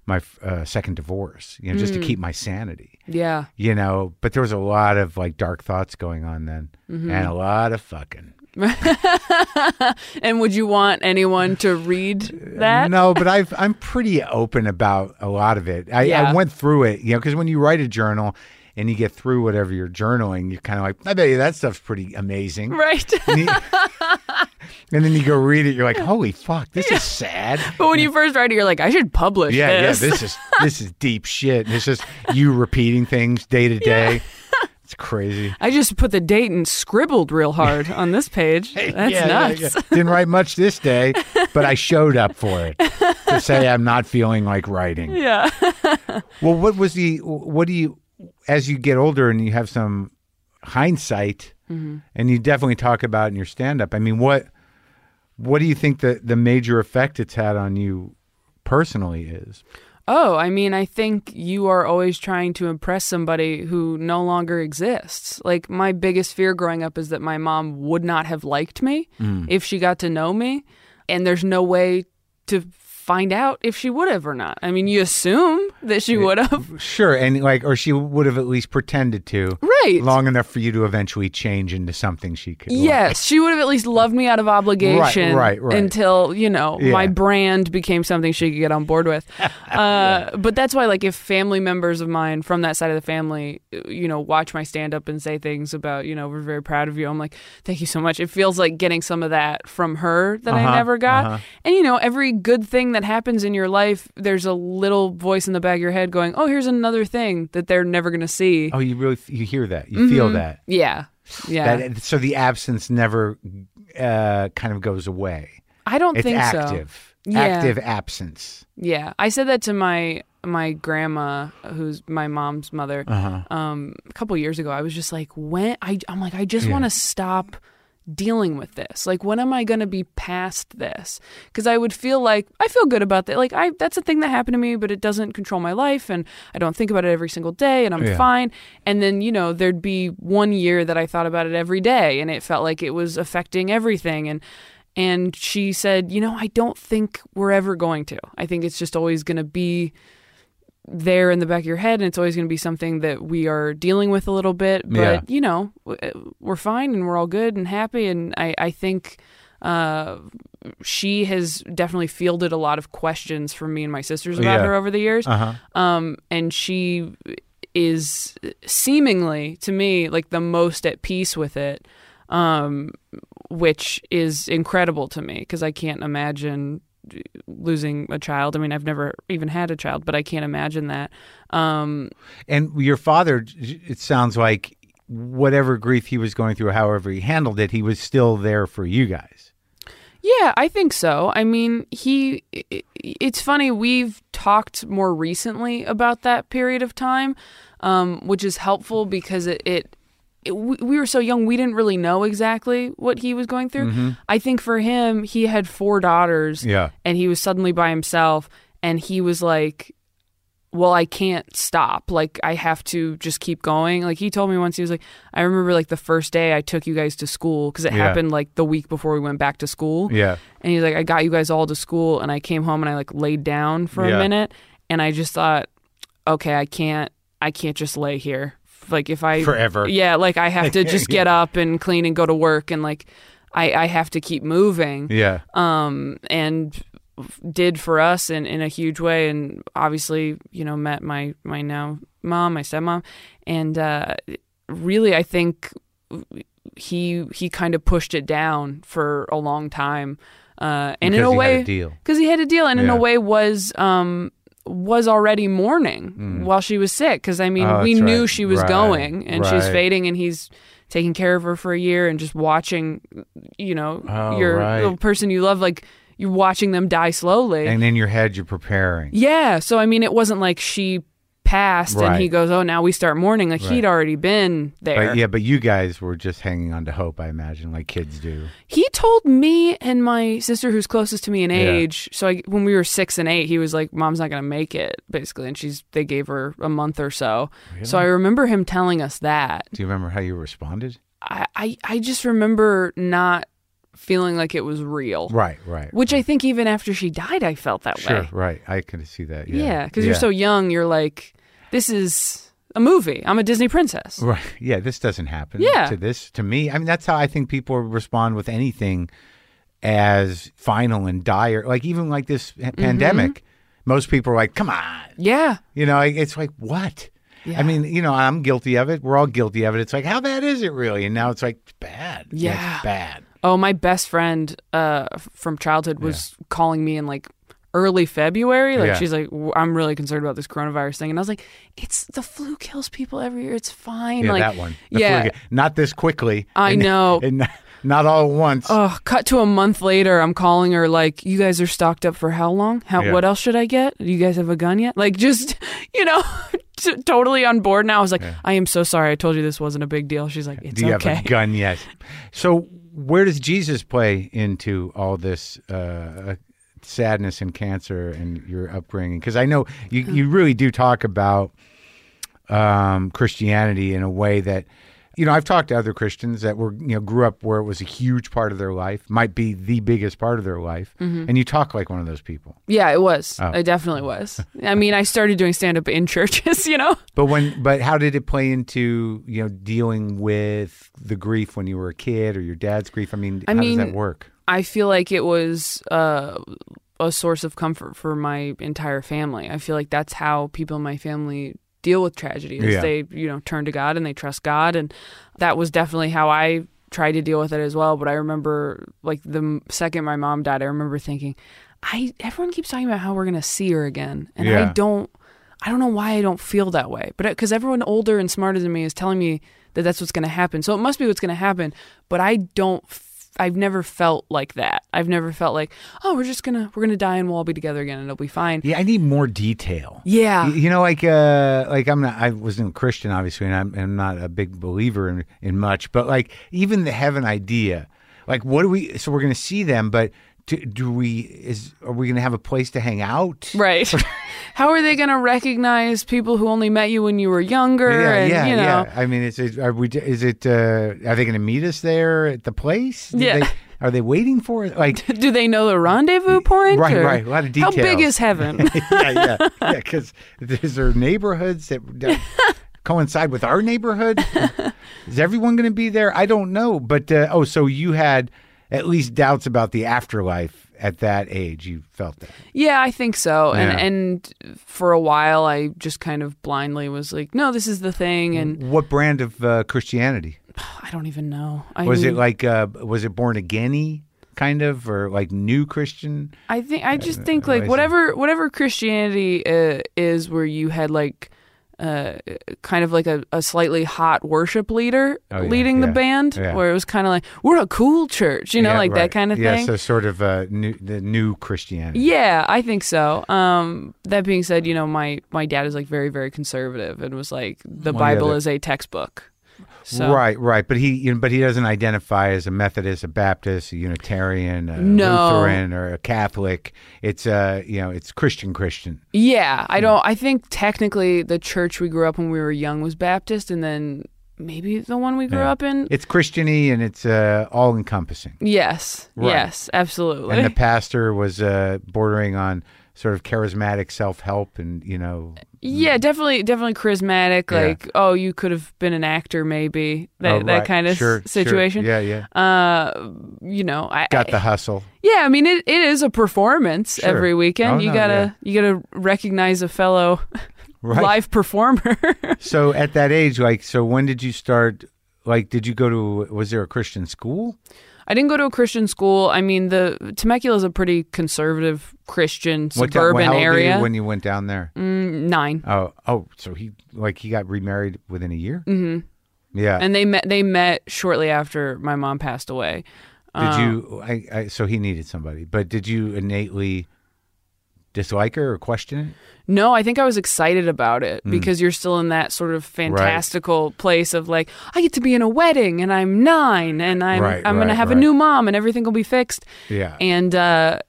my second divorce, you know, just to keep my sanity. Yeah. You know, but there was a lot of like dark thoughts going on then and a lot of fucking. And would you want anyone to read that? No, but I'm pretty open about a lot of it. I went through it, you know, because when you write a journal and you get through whatever you're journaling, you're kind of like, I bet you that stuff's pretty amazing. Right. And then you go read it, you're like, holy fuck, this is sad. But when you first write it, you're like, I should publish this. Yeah, this is deep shit. And it's just you repeating things day to day. It's crazy. I just put the date and scribbled real hard on this page. That's nuts. Yeah. Didn't write much this day, but I showed up for it to say I'm not feeling like writing. Yeah. Well, as you get older and you have some hindsight, and you definitely talk about in your stand-up, I mean, what do you think the major effect it's had on you personally is? Oh, I mean, I think you are always trying to impress somebody who no longer exists. Like, my biggest fear growing up is that my mom would not have liked me if she got to know me, and there's no way to find out if she would have or not. I mean, you assume that she would have. Sure, and like, or she would have at least pretended to. Right. Long enough for you to eventually change into something she could. Yes, like. She would have at least loved me out of obligation. Right. Until, you know, my brand became something she could get on board with. But that's why, like, if family members of mine from that side of the family, you know, watch my stand-up and say things about, you know, we're very proud of you, I'm like, thank you so much. It feels like getting some of that from her that I never got. And, you know, every good thing that happens in your life, there's a little voice in the back of your head going, oh, here's another thing that they're never going to see. Oh, you really you hear that. You feel that. Yeah. So the absence never kind of goes away. I don't think so. It's active. Yeah. Active absence. Yeah. I said that to my grandma, who's my mom's mother, a couple years ago. I was just like, I just want to stop dealing with this. Like, when am I going to be past this? Because I would feel like I feel good about that. Like, that's a thing that happened to me, but it doesn't control my life, and I don't think about it every single day, and I'm fine. And then, you know, there'd be one year that I thought about it every day, and it felt like it was affecting everything. And she said, you know, I don't think we're ever going to. I think it's just always going to be there in the back of your head, and it's always going to be something that we are dealing with a little bit, but you know, we're fine and we're all good and happy. And I think she has definitely fielded a lot of questions from me and my sisters about her over the years. And she is seemingly to me like the most at peace with it, which is incredible to me, because I can't imagine losing a child. I mean, I've never even had a child, but I can't imagine that. And your father, it sounds like whatever grief he was going through, however he handled it, he was still there for you guys. Yeah, I think so. I mean, it's funny, we've talked more recently about that period of time, which is helpful because it we were so young, we didn't really know exactly what he was going through. Mm-hmm. I think for him, he had 4 daughters, and he was suddenly by himself, and he was like, well, I can't stop. Like, I have to just keep going. Like, he told me once, he was like, I remember, like, the first day I took you guys to school, because it happened, like, the week before we went back to school. Yeah. And he's like, I got you guys all to school, and I came home, and I, like, laid down for a minute, and I just thought, okay, I can't just lay here. Like, if I... Forever. Yeah, like, I have to just get up and clean and go to work, and, like, I have to keep moving. Yeah. And... did for us in a huge way, and obviously, you know, met my now mom, my stepmom, and really I think he kind of pushed it down for a long time, and in a way, because he had a deal, and in a way was already mourning while she was sick, because I mean we knew she was going, and she's fading, and he's taking care of her for a year, and just watching, you know, your the person you love, like, you're watching them die slowly. And in your head, you're preparing. Yeah. So, I mean, it wasn't like she passed and he goes, oh, now we start mourning. Like, he'd already been there. But, yeah, but you guys were just hanging on to hope, I imagine, like kids do. He told me and my sister, who's closest to me in age, so when we were 6 and 8, he was like, Mom's not going to make it, basically. And they gave her a month or so. Really? So I remember him telling us that. Do you remember how you responded? I just remember not feeling like it was real. Right. Which I think even after she died, I felt that way. Sure, right. I could see that. Yeah, because you're so young, you're like, this is a movie. I'm a Disney princess. Right. Yeah, this doesn't happen to me. I mean, that's how I think people respond with anything as final and dire. Like, even like this pandemic, most people are like, come on. Yeah. You know, it's like, what? Yeah. I mean, you know, I'm guilty of it. We're all guilty of it. It's like, how bad is it really? And now it's like, it's bad. Yeah. It's bad. Oh, my best friend from childhood was calling me in, like, early February. Like, she's like, I'm really concerned about this coronavirus thing. And I was like, it's the flu kills people every year. It's fine. Yeah, like, that one. Not this quickly. I know. And not all at once. Oh, cut to a month later. I'm calling her like, you guys are stocked up for how long? What else should I get? Do you guys have a gun yet? Like, just, you know, totally on board now. I was like, I am so sorry. I told you this wasn't a big deal. She's like, it's okay. Do you have a gun yet? So... where does Jesus play into all this sadness and cancer and your upbringing? Because I know you really do talk about Christianity in a way that, you know, I've talked to other Christians that were, you know, grew up where it was a huge part of their life, might be the biggest part of their life, and you talk like one of those people. Yeah, it was. Oh. I definitely was. I mean, I started doing stand-up in churches, you know? But how did it play into, you know, dealing with the grief when you were a kid or your dad's grief? I mean, does that work? I feel like it was a source of comfort for my entire family. I feel like that's how people in my family deal with tragedy is they, you know, turn to God and they trust God. And that was definitely how I tried to deal with it as well. But I remember, like, the second my mom died, I remember thinking, everyone keeps talking about how we're going to see her again. And I don't know why I don't feel that way. But because everyone older and smarter than me is telling me that that's what's going to happen. So it must be what's going to happen. But I've never felt like that. I've never felt like, oh, we're gonna die and we'll all be together again and it'll be fine. Yeah, I need more detail. Yeah, you know, like I wasn't a Christian, obviously, and I'm not a big believer in much, but like even the heaven idea, like what do we? So we're gonna see them, but are we gonna have a place to hang out? Right. How are they gonna recognize people who only met you when you were younger? Yeah. I mean, are they gonna meet us there at the place? Are they waiting for it? Like, do they know the rendezvous point? Right. A lot of details. How big is heaven? Yeah. Because there's neighborhoods that coincide with our neighborhood. Is everyone gonna be there? I don't know, but so you had at least doubts about the afterlife. At that age, you felt that. Yeah, I think so. Yeah. And for a while, I just kind of blindly was like, no, this is the thing. And what brand of Christianity? I don't even know. Was it born again-y kind of, or like new Christian? I think like whatever Christianity is, where you had like kind of like a slightly hot worship leader leading the band, where it was kind of like, we're a cool church, you know, that kind of thing. Yeah, so sort of the new Christianity. Yeah, I think so. That being said, you know, my dad is like very, very conservative and was like, the Bible is a textbook. So, right. But he doesn't identify as a Methodist, a Baptist, a Unitarian, Lutheran, or a Catholic. It's it's Christian. Yeah, I think technically the church we grew up when we were young was Baptist, and then maybe the one we grew up in. It's Christian-y and it's all encompassing. Yes, right. Yes, absolutely. And the pastor was bordering on sort of charismatic self-help and, Yeah, definitely charismatic, you could have been an actor maybe, that kind of situation. Sure. Yeah. Got the hustle. Yeah, I mean, it is a performance every weekend. You gotta recognize a fellow live performer. So at that age, when did you start, did you go to, was there a Christian school? I didn't go to a Christian school. I mean, Temecula is a pretty conservative Christian suburban area. How old were you when you went down there? 9. Oh, so he got remarried within a year? Mm-hmm. Yeah. And they met shortly after my mom passed away. So he needed somebody, but did you innately dislike her or question it? No, I think I was excited about it because you're still in that sort of fantastical place of I get to be in a wedding and I'm 9 and I'm going to have a new mom and everything will be fixed. Yeah. And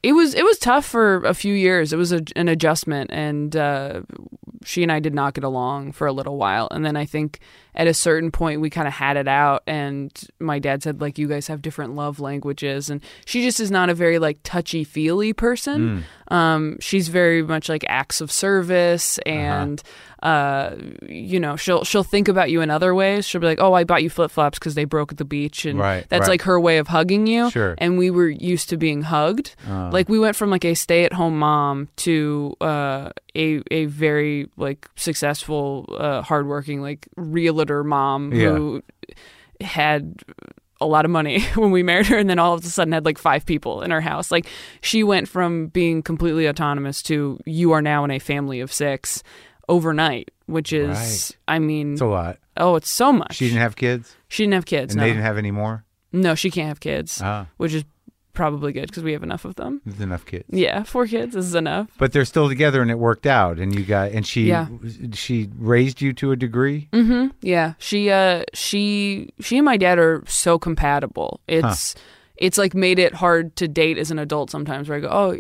it was tough for a few years. It was an adjustment, and she and I did not get along for a little while. And then I think at a certain point we kind of had it out, and my dad said, you guys have different love languages. And she just is not a very touchy-feely person. She's very much acts of service, and she'll think about you in other ways. She'll be like, oh, I bought you flip-flops because they broke at the beach, and that's her way of hugging you. Sure. And we were used to being hugged. We went from a stay-at-home mom to a very successful, hardworking realtor mom who had a lot of money when we married her, and then all of a sudden had 5 people in her house. She went from being completely autonomous to you are now in a family of 6 overnight, which is, I mean... It's a lot. Oh, it's so much. She didn't have kids? She didn't have kids, And they didn't have any more? No, she can't have kids, which is probably good because we have enough of them. There's enough kids. Yeah, 4 kids is enough. But they're still together, and it worked out, and she raised you to a degree? Mm-hmm, yeah. She and my dad are so compatible. It's made it hard to date as an adult sometimes, where I go,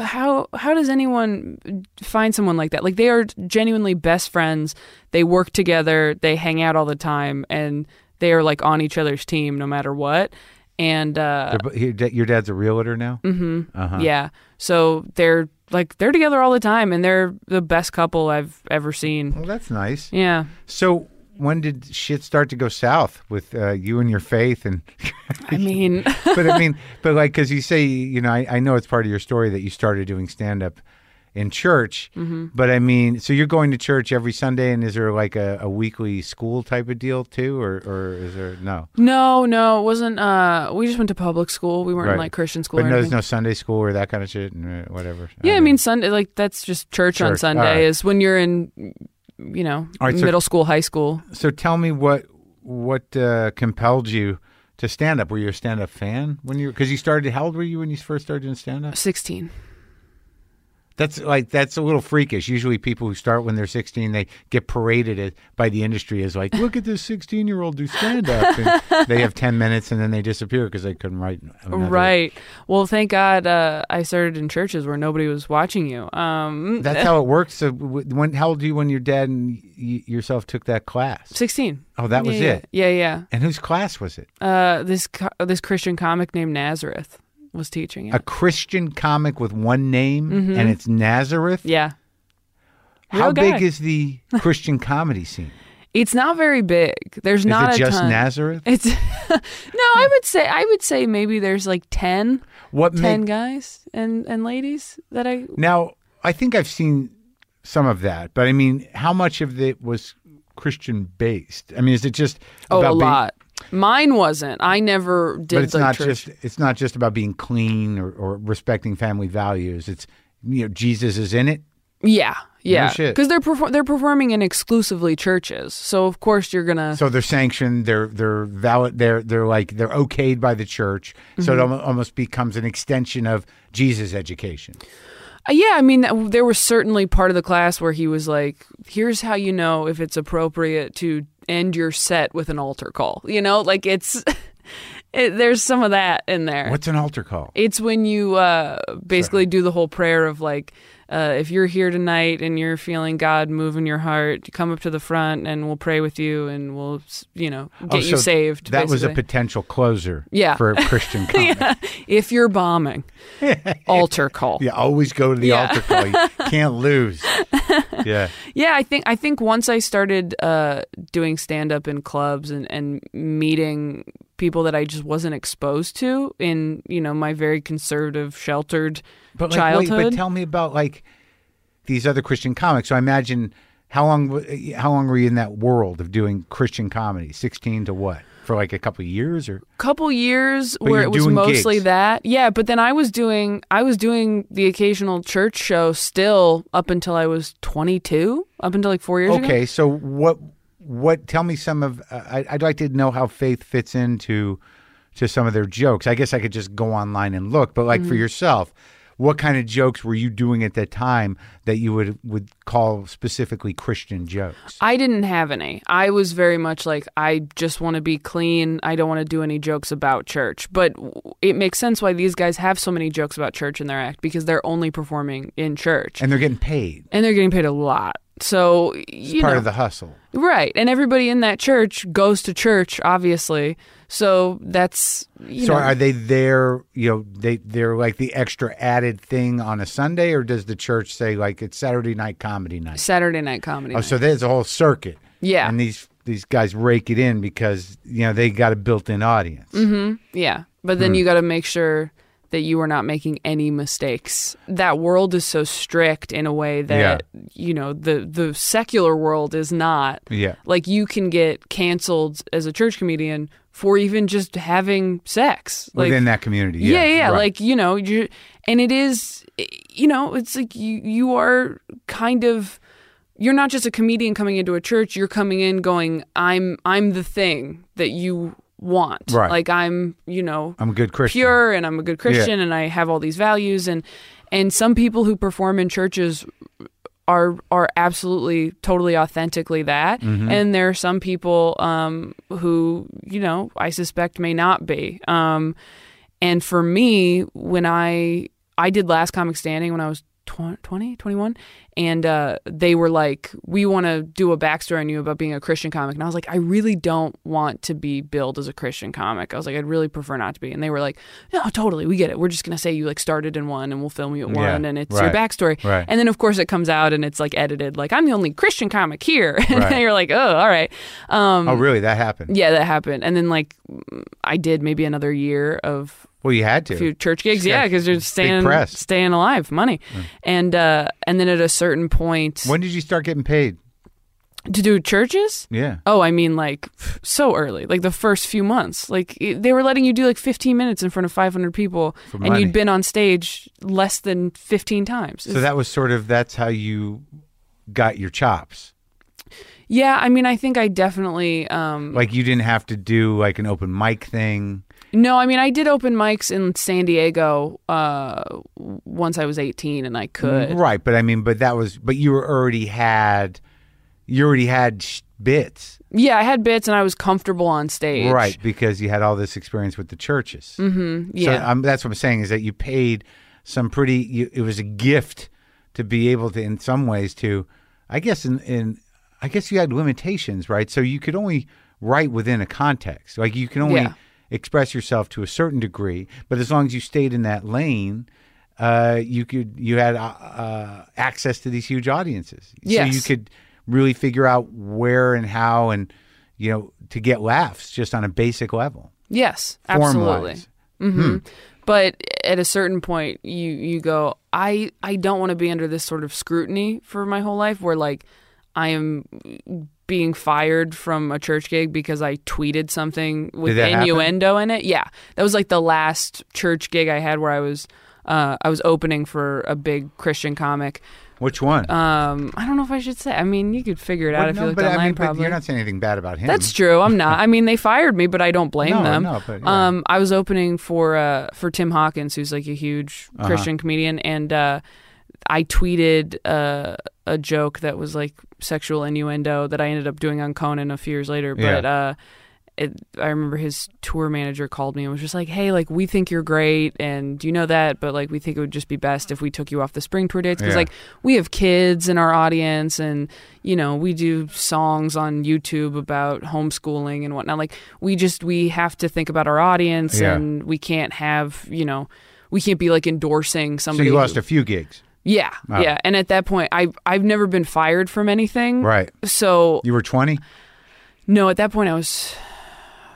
how does anyone find someone like that? They are genuinely best friends. They work together. They hang out all the time, and they are on each other's team no matter what. And your dad's a realtor now? Mm-hmm. Uh-huh. Yeah. So they're together all the time, and they're the best couple I've ever seen. Well, that's nice. Yeah. So when did shit start to go south with you and your faith? And because you say, I know it's part of your story that you started doing stand-up in church, but so you're going to church every Sunday, and is there a weekly school type of deal too, or is there no? No, it wasn't. We just went to public school. We weren't in Christian school. But there's no Sunday school or that kind of shit and whatever. Yeah, I mean Sunday, that's just church. On Sunday is when you're in, middle school, high school. So tell me what compelled you to stand up? Were you a stand up fan when you? Because you started. How old were you when you first started doing stand up? 16. That's a little freakish. Usually people who start when they're 16, they get paraded by the industry as look at this 16-year-old do stand-up. And they have 10 minutes, and then they disappear because they couldn't write. Right. Well, thank God I started in churches where nobody was watching you. That's how it works. So how old were you when your dad and yourself took that class? 16. Oh, that was it? Yeah. And whose class was it? This Christian comic named Nazareth was teaching it. A Christian comic with one name, and it's Nazareth? Yeah. How big is the Christian comedy scene? It's not very big. There's not a ton. Is it just Nazareth? It's no, I would say maybe there's 10, 10 guys and ladies that I... Now, I think I've seen some of that, but I mean, how much of it was Christian-based? I mean, is it just... a lot. Mine wasn't. I never did. But it's not church. It's not just about being clean or respecting family values. It's Jesus is in it. Yeah. Because they're performing in exclusively churches, so of course you're gonna. So they're sanctioned. They're valid. They're okayed by the church. So it almost becomes an extension of Jesus education. Yeah, I mean, there was certainly part of the class where he was like, here's how you know if it's appropriate to end your set with an altar call. You know, like it's... There's some of that in there. What's an altar call? It's when you basically do the whole prayer of like, if you're here tonight and you're feeling God move in your heart, come up to the front and we'll pray with you and we'll, you know, get you saved. That was a potential closer for a Christian comic. Yeah. If you're bombing, altar call. Yeah, always go to the altar call. You can't lose. Yeah. Yeah, I think once I started doing stand-up in clubs and meeting people that I just wasn't exposed to in, you know, my very conservative, sheltered childhood. But tell me about like these other Christian comics. So I imagine how long were you in that world of doing Christian comedy? 16 to what? For like a couple of years or? Couple years where it was mostly gigs. That. Yeah, but then I was doing the occasional church show still up until I was 22, up until like 4 years ago. Okay, so what? Tell me some of. I'd like to know how faith fits into some of their jokes. I guess I could just go online and look, but like for yourself, what kind of jokes were you doing at that time that you would call specifically Christian jokes? I didn't have any. I was very much like, I just want to be clean. I don't want to do any jokes about church. But it makes sense why these guys have so many jokes about church in their act, because they're only performing in church. And they're getting paid. And they're getting paid a lot. So it's part of the hustle. Right. And everybody in that church goes to church, obviously. So that's are they there, you know, they're like the extra added thing on a Sunday, or does the church say like it's Saturday night comedy night? Saturday night comedy night. Oh, so there's a whole circuit. Yeah. And these guys rake it in because, you know, they got a built-in audience. Mm-hmm. Yeah. But then you got to make sure that you are not making any mistakes. That world is so strict in a way that, you know, the secular world is not. Yeah. Like, you can get canceled as a church comedian for even just having sex. Like, within that community. Yeah, yeah. Right. Like, you know, and it is, you know, it's like you are kind of... You're not just a comedian coming into a church. You're coming in going, I'm the thing that you... want. Right. Like, I'm, you know, I'm a good Christian. Pure, and I'm a good Christian, and I have all these values, and some people who perform in churches are absolutely totally authentically that, and there are some people who, you know, I suspect may not be. And for me, when I did Last Comic Standing when I was 20, 21, and they were like, we want to do a backstory on you about being a Christian comic. And I was like, I really don't want to be billed as a Christian comic. I was like, I'd really prefer not to be. And they were like, no, totally, we get it. We're just going to say you like started in one, and we'll film you at one, and it's your backstory. Right. And then, of course, it comes out, and it's like edited, like, I'm the only Christian comic here. And you're like, oh, all right. Oh, really? That happened? Yeah, that happened. And then, like, I did maybe another year of... Well, you had to. A few church gigs, because you're staying alive, money. Mm. And then at a certain point... When did you start getting paid? To do churches? Yeah. Oh, I mean, like, so early. Like, the first few months. Like, they were letting you do, like, 15 minutes in front of 500 people. And you'd been on stage less than 15 times. So that was sort of... That's how you got your chops. Yeah, I mean, I think I definitely... like, you didn't have to do, like, an open mic thing... No, I mean, I did open mics in San Diego once I was 18, and I could. Right, but I mean, but you already had bits. Yeah, I had bits, and I was comfortable on stage. Right, because you had all this experience with the churches. Mm-hmm. Yeah, so that's what I'm saying, is that you paid some pretty. It was a gift to be able to, in some ways, to. I guess you had limitations, right? So you could only write within a context. Like, you can only. Yeah. Express yourself to a certain degree, but as long as you stayed in that lane, you had access to these huge audiences. Yes. So you could really figure out where and how, and, you know, to get laughs just on a basic level. Yes, absolutely. But at a certain point, you go, I don't want to be under this sort of scrutiny for my whole life, where like I am being fired from a church gig because I tweeted something with innuendo in it. Yeah. That was like the last church gig I had where I was opening for a big Christian comic. Which one? I don't know if I should say. I mean, you could figure it out if you looked online, probably. You're not saying anything bad about him. That's true. I'm not. I mean, they fired me, but I don't blame them. No, but, yeah. I was opening for Tim Hawkins, who's like a huge Christian comedian, and I tweeted a joke that was like sexual innuendo that I ended up doing on Conan a few years later. But I remember his tour manager called me and was just like, hey, like, we think you're great and you know that, but like, we think it would just be best if we took you off the spring tour dates because like we have kids in our audience and, you know, we do songs on YouTube about homeschooling and whatnot. Like, we have to think about our audience and we can't have, you know, we can't be like endorsing somebody. So you lost a few gigs. Yeah. Oh. Yeah. And at that point, I've never been fired from anything. Right. So. You were 20? No, at that point I was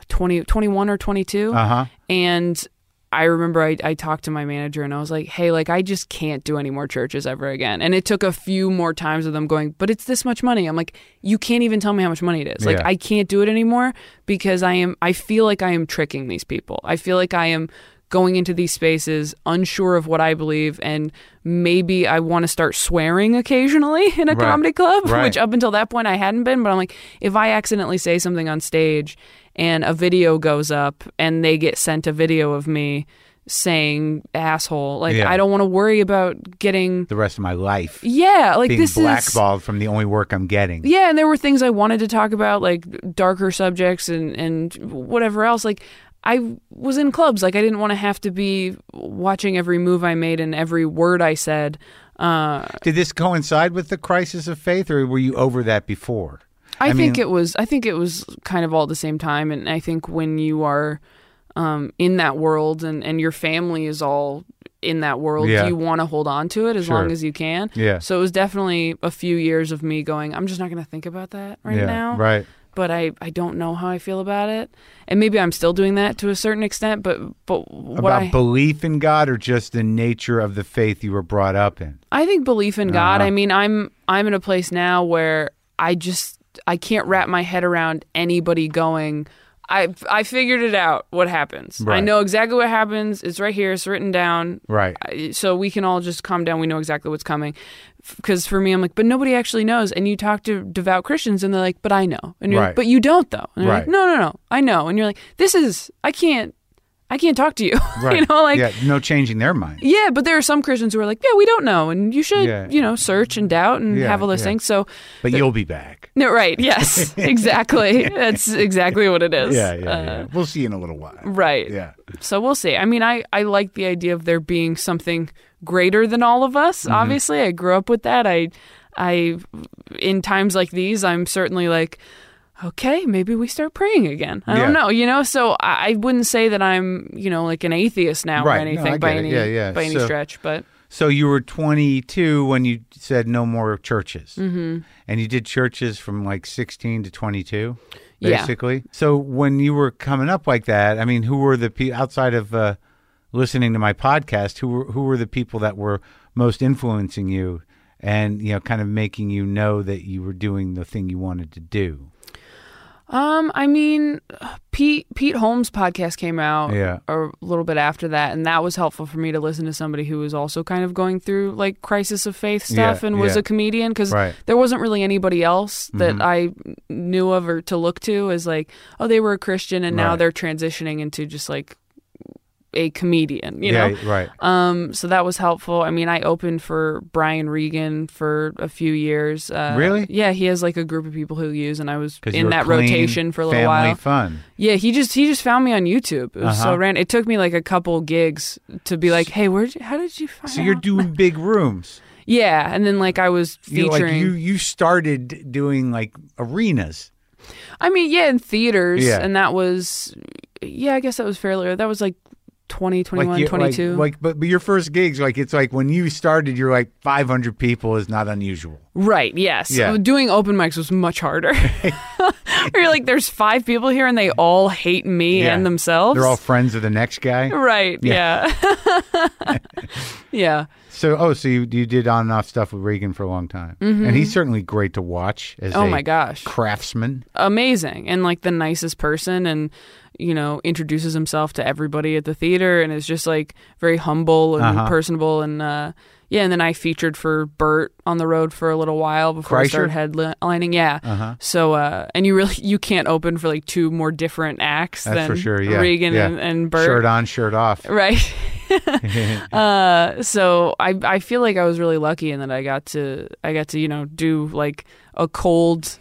21 or 22. Uh-huh. And I remember I talked to my manager and I was like, hey, like, I just can't do any more churches ever again. And it took a few more times of them going, but it's this much money. I'm like, you can't even tell me how much money it is. Like, I can't do it anymore because I feel like I am tricking these people. I feel like I am going into these spaces unsure of what I believe, and maybe I want to start swearing occasionally in a comedy club, which up until that point I hadn't been. But I'm like, if I accidentally say something on stage and a video goes up and they get sent a video of me saying asshole, like, I don't want to worry about getting the rest of my life like being blackballed from the only work I'm getting. And there were things I wanted to talk about, like darker subjects and whatever else. Like, I was in clubs. Like, I didn't want to have to be watching every move I made and every word I said. Did this coincide with the crisis of faith, or were you over that before? I think it was kind of all at the same time. And I think when you are in that world and your family is all in that world, you want to hold on to it as long as you can. Yeah. So it was definitely a few years of me going, I'm just not going to think about that now. Right. But I don't know how I feel about it. And maybe I'm still doing that to a certain extent, but what about belief in God or just the nature of the faith you were brought up in? I think belief in God. I mean, I'm in a place now where I can't wrap my head around anybody going, I figured it out what happens. Right. I know exactly what happens. It's right here. It's written down. Right. So we can all just calm down. We know exactly what's coming. Because for me, I'm like, but nobody actually knows. And you talk to devout Christians and they're like, but I know. And you're like, but you don't though. And they're like, no, I know. And you're like, I can't talk to you. Right. You know, like, no changing their mind. Yeah, but there are some Christians who are like, yeah, we don't know, and you should, you know, search and doubt and have all those things. So, but you'll be back. No, right? Yes, exactly. That's exactly what it is. Yeah. We'll see you in a little while. Right. Yeah. So we'll see. I mean, I like the idea of there being something greater than all of us. Mm-hmm. Obviously, I grew up with that. I in times like these, I'm certainly like, okay, maybe we start praying again. I don't know, you know? So I wouldn't say that I'm, you know, like an atheist now or anything by any stretch. But so you were 22 when you said no more churches. Mm-hmm. And you did churches from like 16 to 22, basically. Yeah. So when you were coming up like that, I mean, who were the people, outside of listening to my podcast, who were the people that were most influencing you and, you know, kind of making you know that you were doing the thing you wanted to do? I mean, Pete Holmes' podcast came out a little bit after that, and that was helpful for me to listen to somebody who was also kind of going through like crisis of faith stuff and was a comedian, because there wasn't really anybody else that I knew of or to look to as like, oh, they were a Christian and now they're transitioning into just like a comedian, you know? Right. So that was helpful. I mean, I opened for Brian Regan for a few years. Really? Yeah, he has like a group of people who use, and I was in that rotation for a little while. Family fun. Yeah, he just found me on YouTube. It was so random. It took me like a couple gigs to be like, hey, how did you find out? So you're doing big rooms. Yeah, and then like I was featuring. Like, you started doing like arenas. I mean, yeah, in theaters, and that was, I guess that was fairly early. That was like 20, 21, like 22. But your first gigs, like, it's like when you started, you're like 500 people is not unusual. Right, yes. Yeah. Doing open mics was much harder. You're like, there's 5 people here and they all hate me and themselves. They're all friends of the next guy. Right, yeah. Yeah. So, so you did on and off stuff with Regan for a long time. Mm-hmm. And he's certainly great to watch as a craftsman. Amazing. And like the nicest person, and, you know, introduces himself to everybody at the theater and is just like very humble and personable. And and then I featured for Burt on the road for a little while before I started headlining. Yeah. Uh-huh. So, and you can't open for like 2 more different acts than Regan and Burt. Shirt on, shirt off. Right. So I feel like I was really lucky in that I got to do like a cold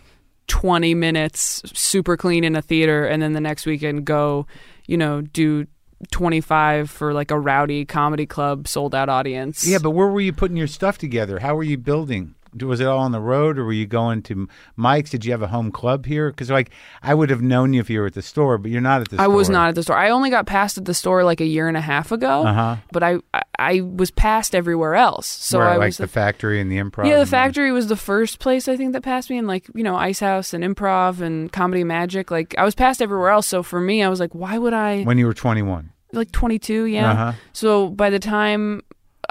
20 minutes super clean in a theater, and then the next weekend go do 25 for like a rowdy comedy club sold out audience. Yeah, but where were you putting your stuff together? How were you building? Was it all on the road, or were you going to Mike's? Did you have a home club here? Because like I would have known you if you were at the store, but you're not at the store. I was not at the store. I only got passed at the store like a year and a half ago. Uh-huh. But I was passed everywhere else. So where, I like was the Factory and the Improv. Yeah, the Factory was the first place I think that passed me, and like Ice House and Improv and Comedy Magic. Like I was passed everywhere else. So for me, I was like, why would I? When you were 21, like 22, yeah. Uh-huh. So by the time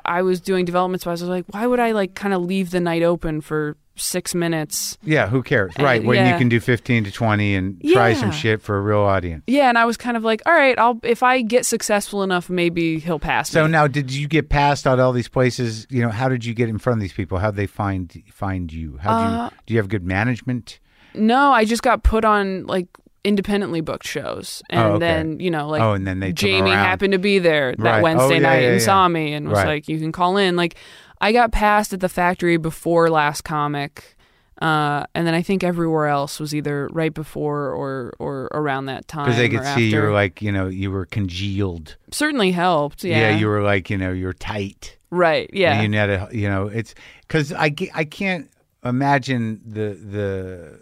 I was doing development spots, I was like, why would I like kind of leave the night open for 6 minutes? Yeah, who cares? And, right, when you can do 15 to 20 and try some shit for a real audience. Yeah, and I was kind of like, all right, if I get successful enough, maybe he'll pass me. So now, did you get passed out all these places? How did you get in front of these people? How'd they find you? Do you have good management? No, I just got put on like independently booked shows, and then and then they Jamie happened to be there that Wednesday night and saw me and was like, you can call in. Like I got passed at the Factory before Last Comic, and then I think everywhere else was either right before or around that time, because they could see you were like you were congealed. Certainly helped. Yeah, you were like you're tight, right? Yeah, and you had a, it's because I can't imagine the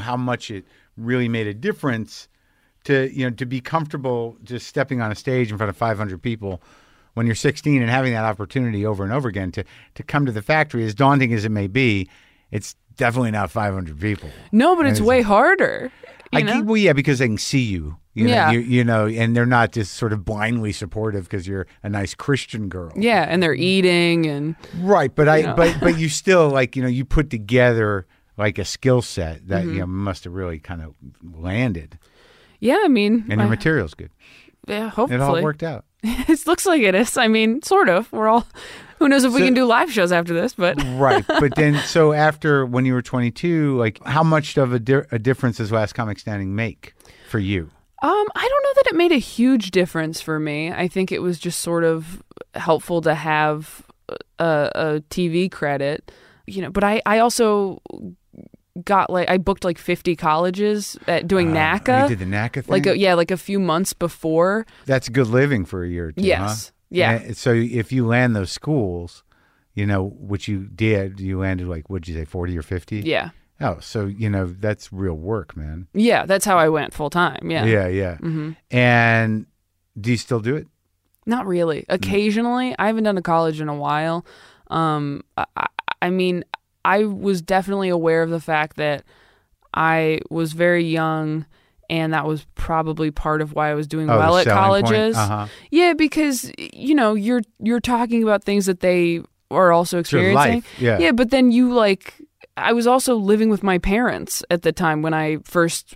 how much it really made a difference to to be comfortable just stepping on a stage in front of 500 people when you're 16 and having that opportunity over and over again to come to the Factory. As daunting as it may be, it's definitely not 500 people. No, but it's way harder. Because they can see you. And they're not just sort of blindly supportive because you're a nice Christian girl. Yeah, and they're eating and right. But but you still like you put together like a skill set that must have really kind of landed. Yeah, and your material's good. Yeah, hopefully. It all worked out. It looks like it is. Sort of. We're all, who knows if we can do live shows after this, but. Right. But then, so after, when you were 22, like how much of a difference does Last Comic Standing make for you? I don't know that it made a huge difference for me. I think it was just sort of helpful to have a TV credit, but I also got like I booked like 50 colleges at doing NACA. You did the NACA thing? Like a few months before. That's good living for a year or two. Yes. Huh? Yeah. And so if you land those schools, which you did, you landed like, what'd you say, 40 or 50? Yeah. Oh, so that's real work, man. Yeah, that's how I went full time. Yeah. Yeah, yeah. Mm-hmm. And do you still do it? Not really. Occasionally, I haven't done a college in a while. I was definitely aware of the fact that I was very young, and that was probably part of why I was doing well at colleges. Uh-huh. Yeah, because you're talking about things that they are also experiencing. It's your life. Yeah, but then I was also living with my parents at the time when I first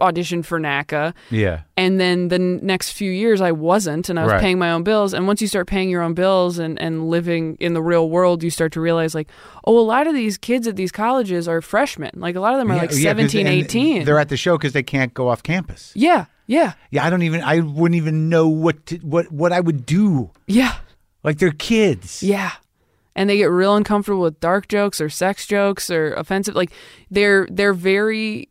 auditioned for NACA. Yeah. And then the next few years I wasn't, and I was paying my own bills. And once you start paying your own bills and living in the real world, you start to realize like, oh, a lot of these kids at these colleges are freshmen. Like a lot of them are 17, 18. They're at the show because they can't go off campus. Yeah. Yeah. Yeah. I wouldn't even know what I would do. Yeah. Like they're kids. Yeah. And they get real uncomfortable with dark jokes or sex jokes or offensive. Like they're very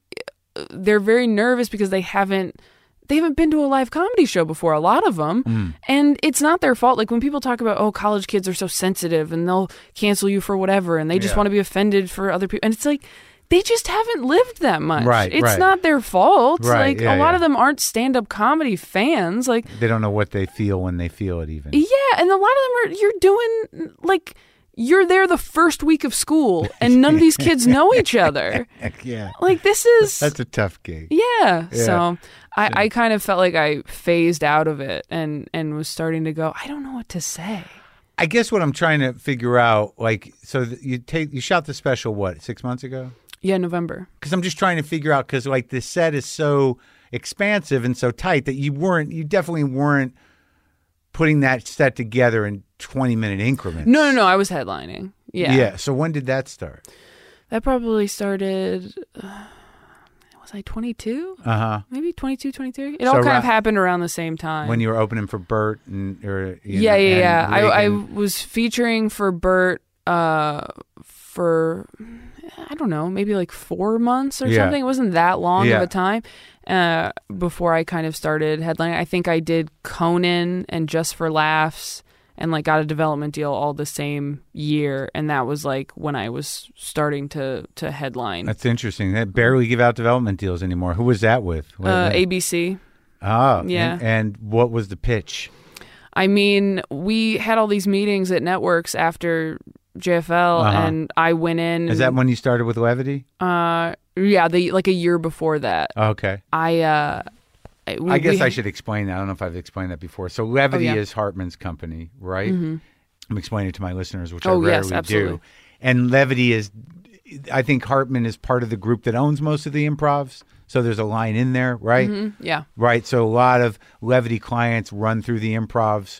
nervous because they haven't been to a live comedy show before, a lot of them. And it's not their fault. Like when people talk about, oh, college kids are so sensitive and they'll cancel you for whatever and they just want to be offended for other people. And it's like they just haven't lived that much. Right, it's not their fault. Right, like a lot of them aren't stand-up comedy fans. Like they don't know what they feel when they feel it even. Yeah, and a lot of them are you're there the first week of school, and none of these kids know each other. Yeah. Like, that's a tough gig. Yeah. So I kind of felt like I phased out of it and was starting to go, I don't know what to say. I guess what I'm trying to figure out, like, so you shot the special, what, 6 months ago? Yeah, November. Because I'm just trying to figure out, because, like, the set is so expansive and so tight that you definitely weren't putting that set together in 20-minute increments. No, I was headlining. Yeah. Yeah, so when did that start? That probably started, was I 22? Uh-huh. Maybe 22, 23. It all kind of happened around the same time. When you were opening for Burt and... Yeah. I was featuring for Burt for, I don't know, maybe like 4 months or something. It wasn't that long of a time before I kind of started headlining. I think I did Conan and Just for Laughs and like got a development deal all the same year, and that was like when I was starting to headline. That's interesting. They barely give out development deals anymore. Who was that with? ABC. Oh, yeah. And what was the pitch? I mean, we had all these meetings at networks after JFL, and I went in. Is that when you started with Levity? Yeah, like a year before that. Okay. I guess I should explain that. I don't know if I've explained that before. So Levity is Hartman's company, right? Mm-hmm. I'm explaining it to my listeners, which I rarely do. And Levity is, I think Hartman is part of the group that owns most of the improvs. So there's a line in there, right? Mm-hmm. Yeah. Right. So a lot of Levity clients run through the improvs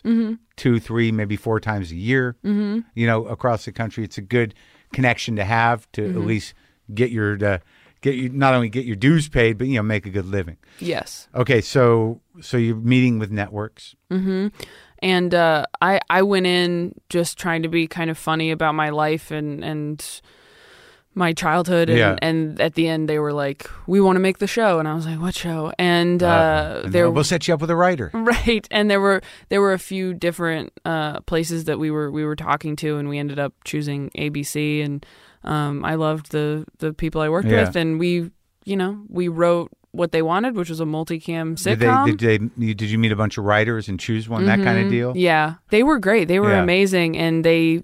2, 3, maybe 4 times a year, you know, across the country. It's a good connection to have to at least get your... not only get your dues paid, but, you know, make a good living. Yes. Okay, so you're meeting with networks. Mm-hmm. And I went in just trying to be kind of funny about my life and my childhood. And, and at the end, they were like, we want to make the show. And I was like, what show? And we'll set you up with a writer. Right. And there were a few different places that we were talking to, and we ended up choosing ABC. And I loved the people I worked with, and we wrote what they wanted, which was a multicam sitcom. Did you meet a bunch of writers and choose one, that kind of deal? Yeah. They were great. They were amazing, and they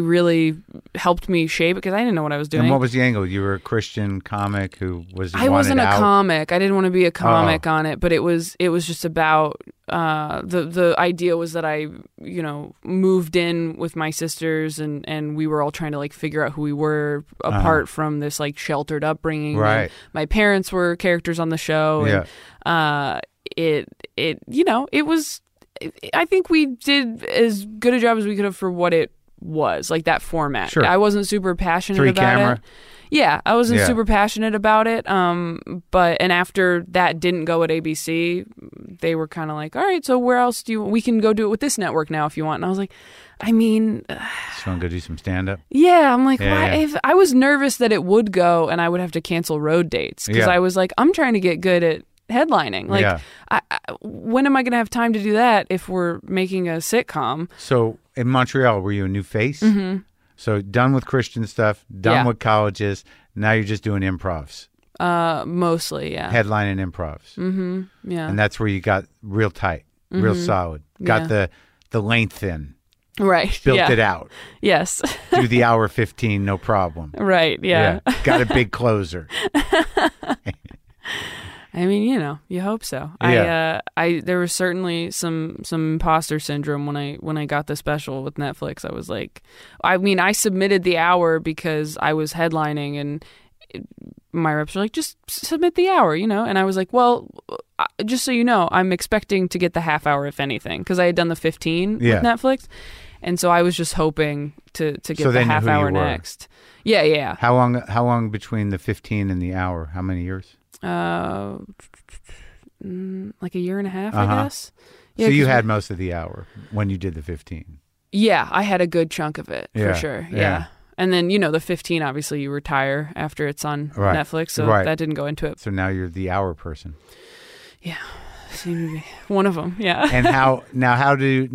really helped me shape it because I didn't know what I was doing. And what was the angle? You were a Christian comic who was I wasn't a comic. I didn't want to be a comic on it, but it was just about the idea was that I, you know, moved in with my sisters and we were all trying to like figure out who we were apart from this like sheltered upbringing. Right. My parents were characters on the show. Yeah. And I think we did as good a job as we could have for what it was, like that format. Sure. I wasn't super passionate about it. Yeah, I wasn't super passionate about it. And after that didn't go at ABC, they were kind of like, all right, so where else we can go do it with this network now if you want. And I was like, I mean. Just want to go do some stand-up? Yeah, I'm like, why? Yeah. I was nervous that it would go and I would have to cancel road dates because I was like, I'm trying to get good at headlining. Like, when am I going to have time to do that if we're making a sitcom? So in Montreal, were you a new face? Mm-hmm. So done with Christian stuff, done with colleges. Now you're just doing improvs. Mostly, yeah. Headline and improvs. Mm-hmm. Yeah. And that's where you got real tight, real solid. Got the length in. Right. Built it out. Yes. Do the hour 15, no problem. Right. Yeah. Got a big closer. I mean, you know, you hope so. Yeah. I there was certainly some imposter syndrome when I got the special with Netflix. I was like, I mean, I submitted the hour because I was headlining, and my reps were like, just submit the hour, you know? And I was like, well, just so you know, I'm expecting to get the half hour, if anything, because I had done the 15 with Netflix. And so I was just hoping to get the half hour next. Yeah. How long between the 15 and the hour? How many years? Like a year and a half, I guess. Yeah, so you had most of the hour when you did the 15. Yeah, I had a good chunk of it for sure. Yeah. And then, you know, the 15, obviously you retire after it's on Netflix, so that didn't go into it. So now you're the hour person. Yeah, seemed to be one of them. Yeah. And who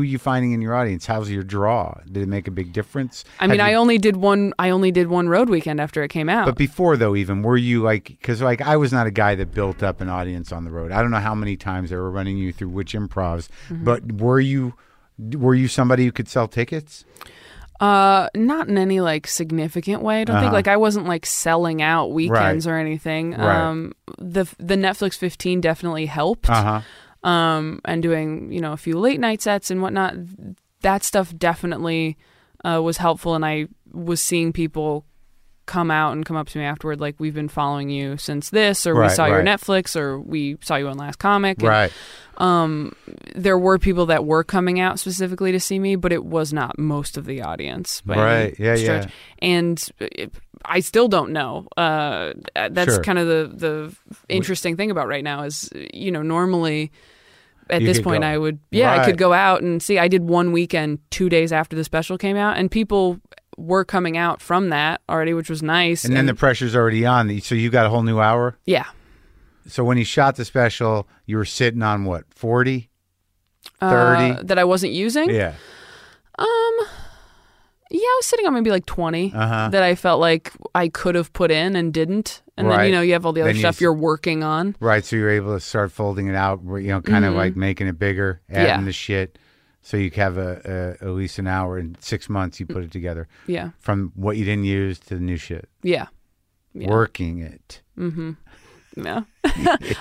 are you finding in your audience? How's your draw? Did it make a big difference? I mean, I only did one road weekend after it came out. But before though, even were you like, because like I was not a guy that built up an audience on the road. I don't know how many times they were running you through which improvs, but were you somebody who could sell tickets? Not in any like significant way. I don't think like I wasn't like selling out weekends or anything. The Netflix 15 definitely helped. And doing, you know, a few late night sets and whatnot, that stuff definitely was helpful. And I was seeing people come out and come up to me afterward like, we've been following you since this, or we saw your Netflix, or we saw you on Last Comic. Right. There were people that were coming out specifically to see me, but it was not most of the audience by any stretch. And I still don't know. That's sure. kind of the interesting thing about right now is, you know, normally at you this point go. I would, yeah, right. I could go out and see. I did one weekend 2 days after the special came out, and people were coming out from that already, which was nice. And then the pressure's already on. So you got a whole new hour? Yeah. So when you shot the special, you were sitting on what, 40? 30? That I wasn't using? Yeah. Yeah, I was sitting on maybe like 20 that I felt like I could have put in and didn't. And right. then, you know, you have all the other stuff you're working on. Right, so you're able to start folding it out, you know, kind of like making it bigger, adding the shit. So you have at least an hour in 6 months you put it together. Yeah. From what you didn't use to the new shit. Yeah. yeah. Working it. Mm-hmm. No.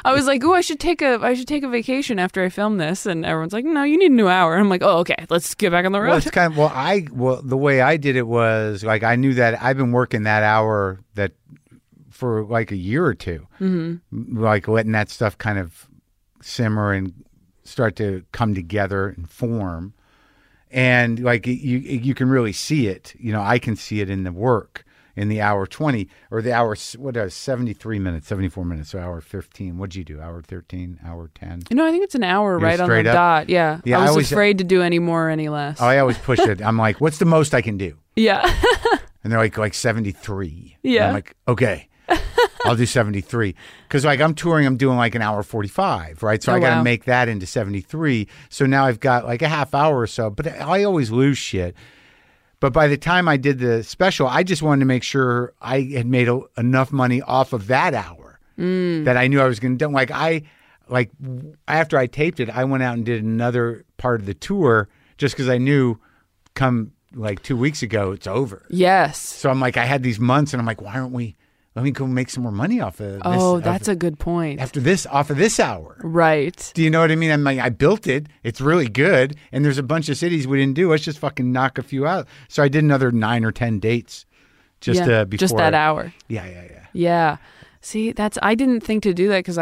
I was like, oh, I should take a vacation after I film this, and everyone's like, no, you need a new hour. I'm like, oh, okay, let's get back on the road. Well, it's kind of, the way I did it was like I knew that I've been working that hour that for like a year or two, like letting that stuff kind of simmer and start to come together and form, and like you can really see it. You know, I can see it in the work. In the hour 20 or the hour, 73 minutes, 74 minutes, so hour 15. What'd you do? Hour 13, hour 10? No, I think it's an hour right on the dot. Yeah. I was afraid to do any more or any less. I always push it. I'm like, what's the most I can do? Yeah. And they're like 73. Yeah. And I'm like, okay, I'll do 73. Because like I'm touring, I'm doing like an hour 45, right? So I got to make that into 73. So now I've got like a half hour or so, but I always lose shit. But by the time I did the special, I just wanted to make sure I had made enough money off of that hour that I knew I was going to do. Like after I taped it, I went out and did another part of the tour just because I knew come like 2 weeks ago, it's over. Yes. So I'm like, I had these months and I'm like, why aren't we, let me go make some more money off of this. Oh, that's a good point. After this, off of this hour. Right. Do you know what I mean? I'm like, I built it. It's really good. And there's a bunch of cities we didn't do. Let's just fucking knock a few out. So I did another 9 or 10 dates just before. Just that hour. Yeah. Yeah. See, I didn't think to do that because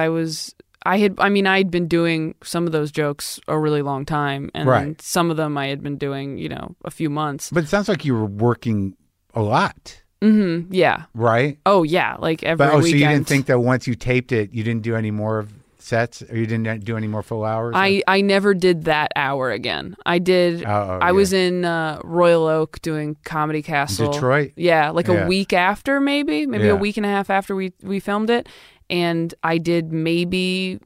I'd been doing some of those jokes a really long time. And right. some of them I had been doing, you know, a few months. But it sounds like you were working a lot. Mm-hmm. Yeah. Right? Oh, yeah. Like every weekend. So you didn't think that once you taped it, you didn't do any more of sets or you didn't do any more full hours? I never did that hour again. I did. I was in Royal Oak doing Comedy Castle. Detroit? Yeah. Like a week after maybe a week and a half after we filmed it. And I did maybe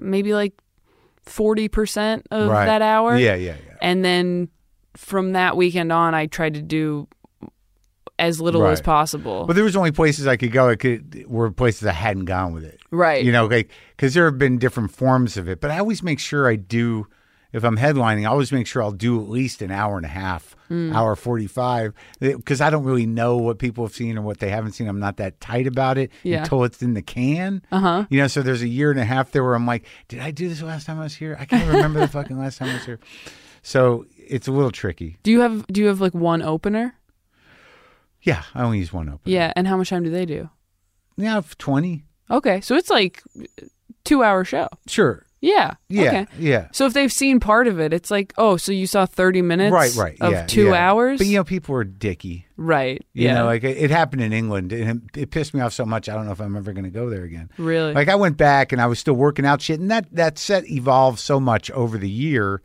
like 40% of that hour. Yeah. And then from that weekend on, I tried to do as little as possible. But there was only places I could go. Were places I hadn't gone with it. Right. You know, like, because there have been different forms of it. But I always make sure I do, if I'm headlining, I always make sure I'll do at least an hour and a half, hour 45, because I don't really know what people have seen or what they haven't seen. I'm not that tight about it until it's in the can. Uh-huh. You know, so there's a year and a half there where I'm like, did I do this last time I was here? I can't remember the fucking last time I was here. So it's a little tricky. Do you have like one opener? Yeah, I only use one opener. Yeah, and how much time do they do? Yeah, 20. Okay, so it's like a 2-hour show. Sure. Yeah, okay. Yeah. So if they've seen part of it, it's like, oh, so you saw 30 minutes right. of 2 hours? But, you know, people were dicky. Right, You know, like it happened in England, and it pissed me off so much, I don't know if I'm ever going to go there again. Really? Like I went back, and I was still working out shit, and that set evolved so much over the year,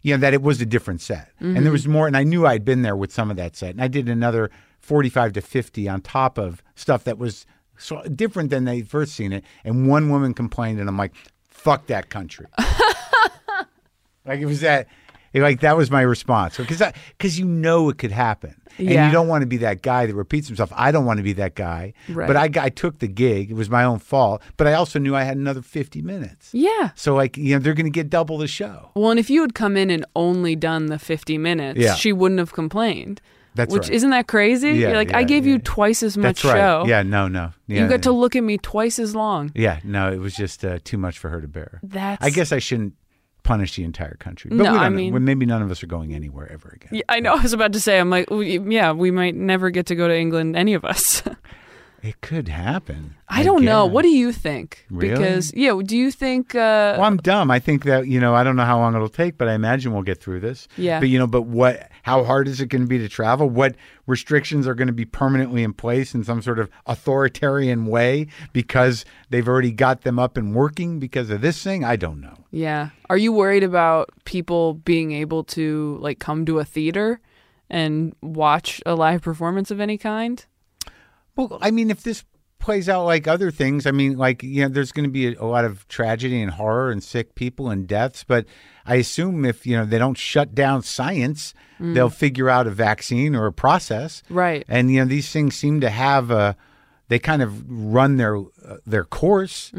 you know, that it was a different set. Mm-hmm. And there was more, and I knew I'd been there with some of that set, and I did another 45 to 50 on top of stuff that was so different than they first seen it. And one woman complained, and I'm like, fuck that country. Like it was that, like that was my response. Because you know it could happen. And you don't want to be that guy that repeats himself. I don't want to be that guy. Right. But I took the gig. It was my own fault. But I also knew I had another 50 minutes. Yeah. So like, you know, they're going to get double the show. Well, and if you had come in and only done the 50 minutes, she wouldn't have complained. That's Which isn't that crazy? Yeah, you're like, I gave you twice as much show. Yeah, no. Yeah, you got to look at me twice as long. Yeah, no, it was just too much for her to bear. I guess I shouldn't punish the entire country. But maybe none of us are going anywhere ever again. Yeah, I know. I was about to say, I'm like, we might never get to go to England, any of us. It could happen. I don't know. What do you think? Really? Because, yeah, do you think... Well, I'm dumb. I think that, you know, I don't know how long it'll take, but I imagine we'll get through this. Yeah. But, you know, how hard is it going to be to travel? What restrictions are going to be permanently in place in some sort of authoritarian way because they've already got them up and working because of this thing? I don't know. Yeah. Are you worried about people being able to, like, come to a theater and watch a live performance of any kind? Well, I mean, if this plays out like other things, I mean, like, you know, there's going to be a lot of tragedy and horror and sick people and deaths. But I assume if, you know, they don't shut down science, they'll figure out a vaccine or a process. Right. And, you know, these things seem to have they kind of run their course,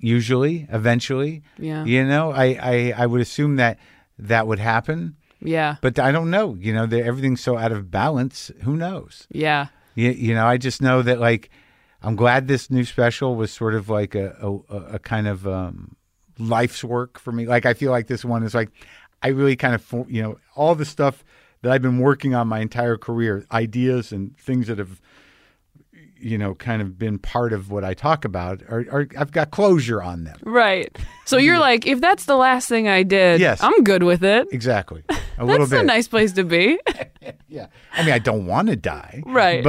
usually, eventually. Yeah. You know, I would assume that would happen. Yeah. But I don't know. You know, everything's so out of balance. Who knows? Yeah. You know, I just know that, like, I'm glad this new special was sort of like a kind of life's work for me. Like, I feel like this one is like, I really kind of, you know, all the stuff that I've been working on my entire career, ideas and things that have, you know, kind of been part of what I talk about, I've got closure on them. Right. So you're like, if that's the last thing I did, yes, I'm good with it. Exactly. That's a nice place to be. Yeah. I mean, I don't want to die. Right.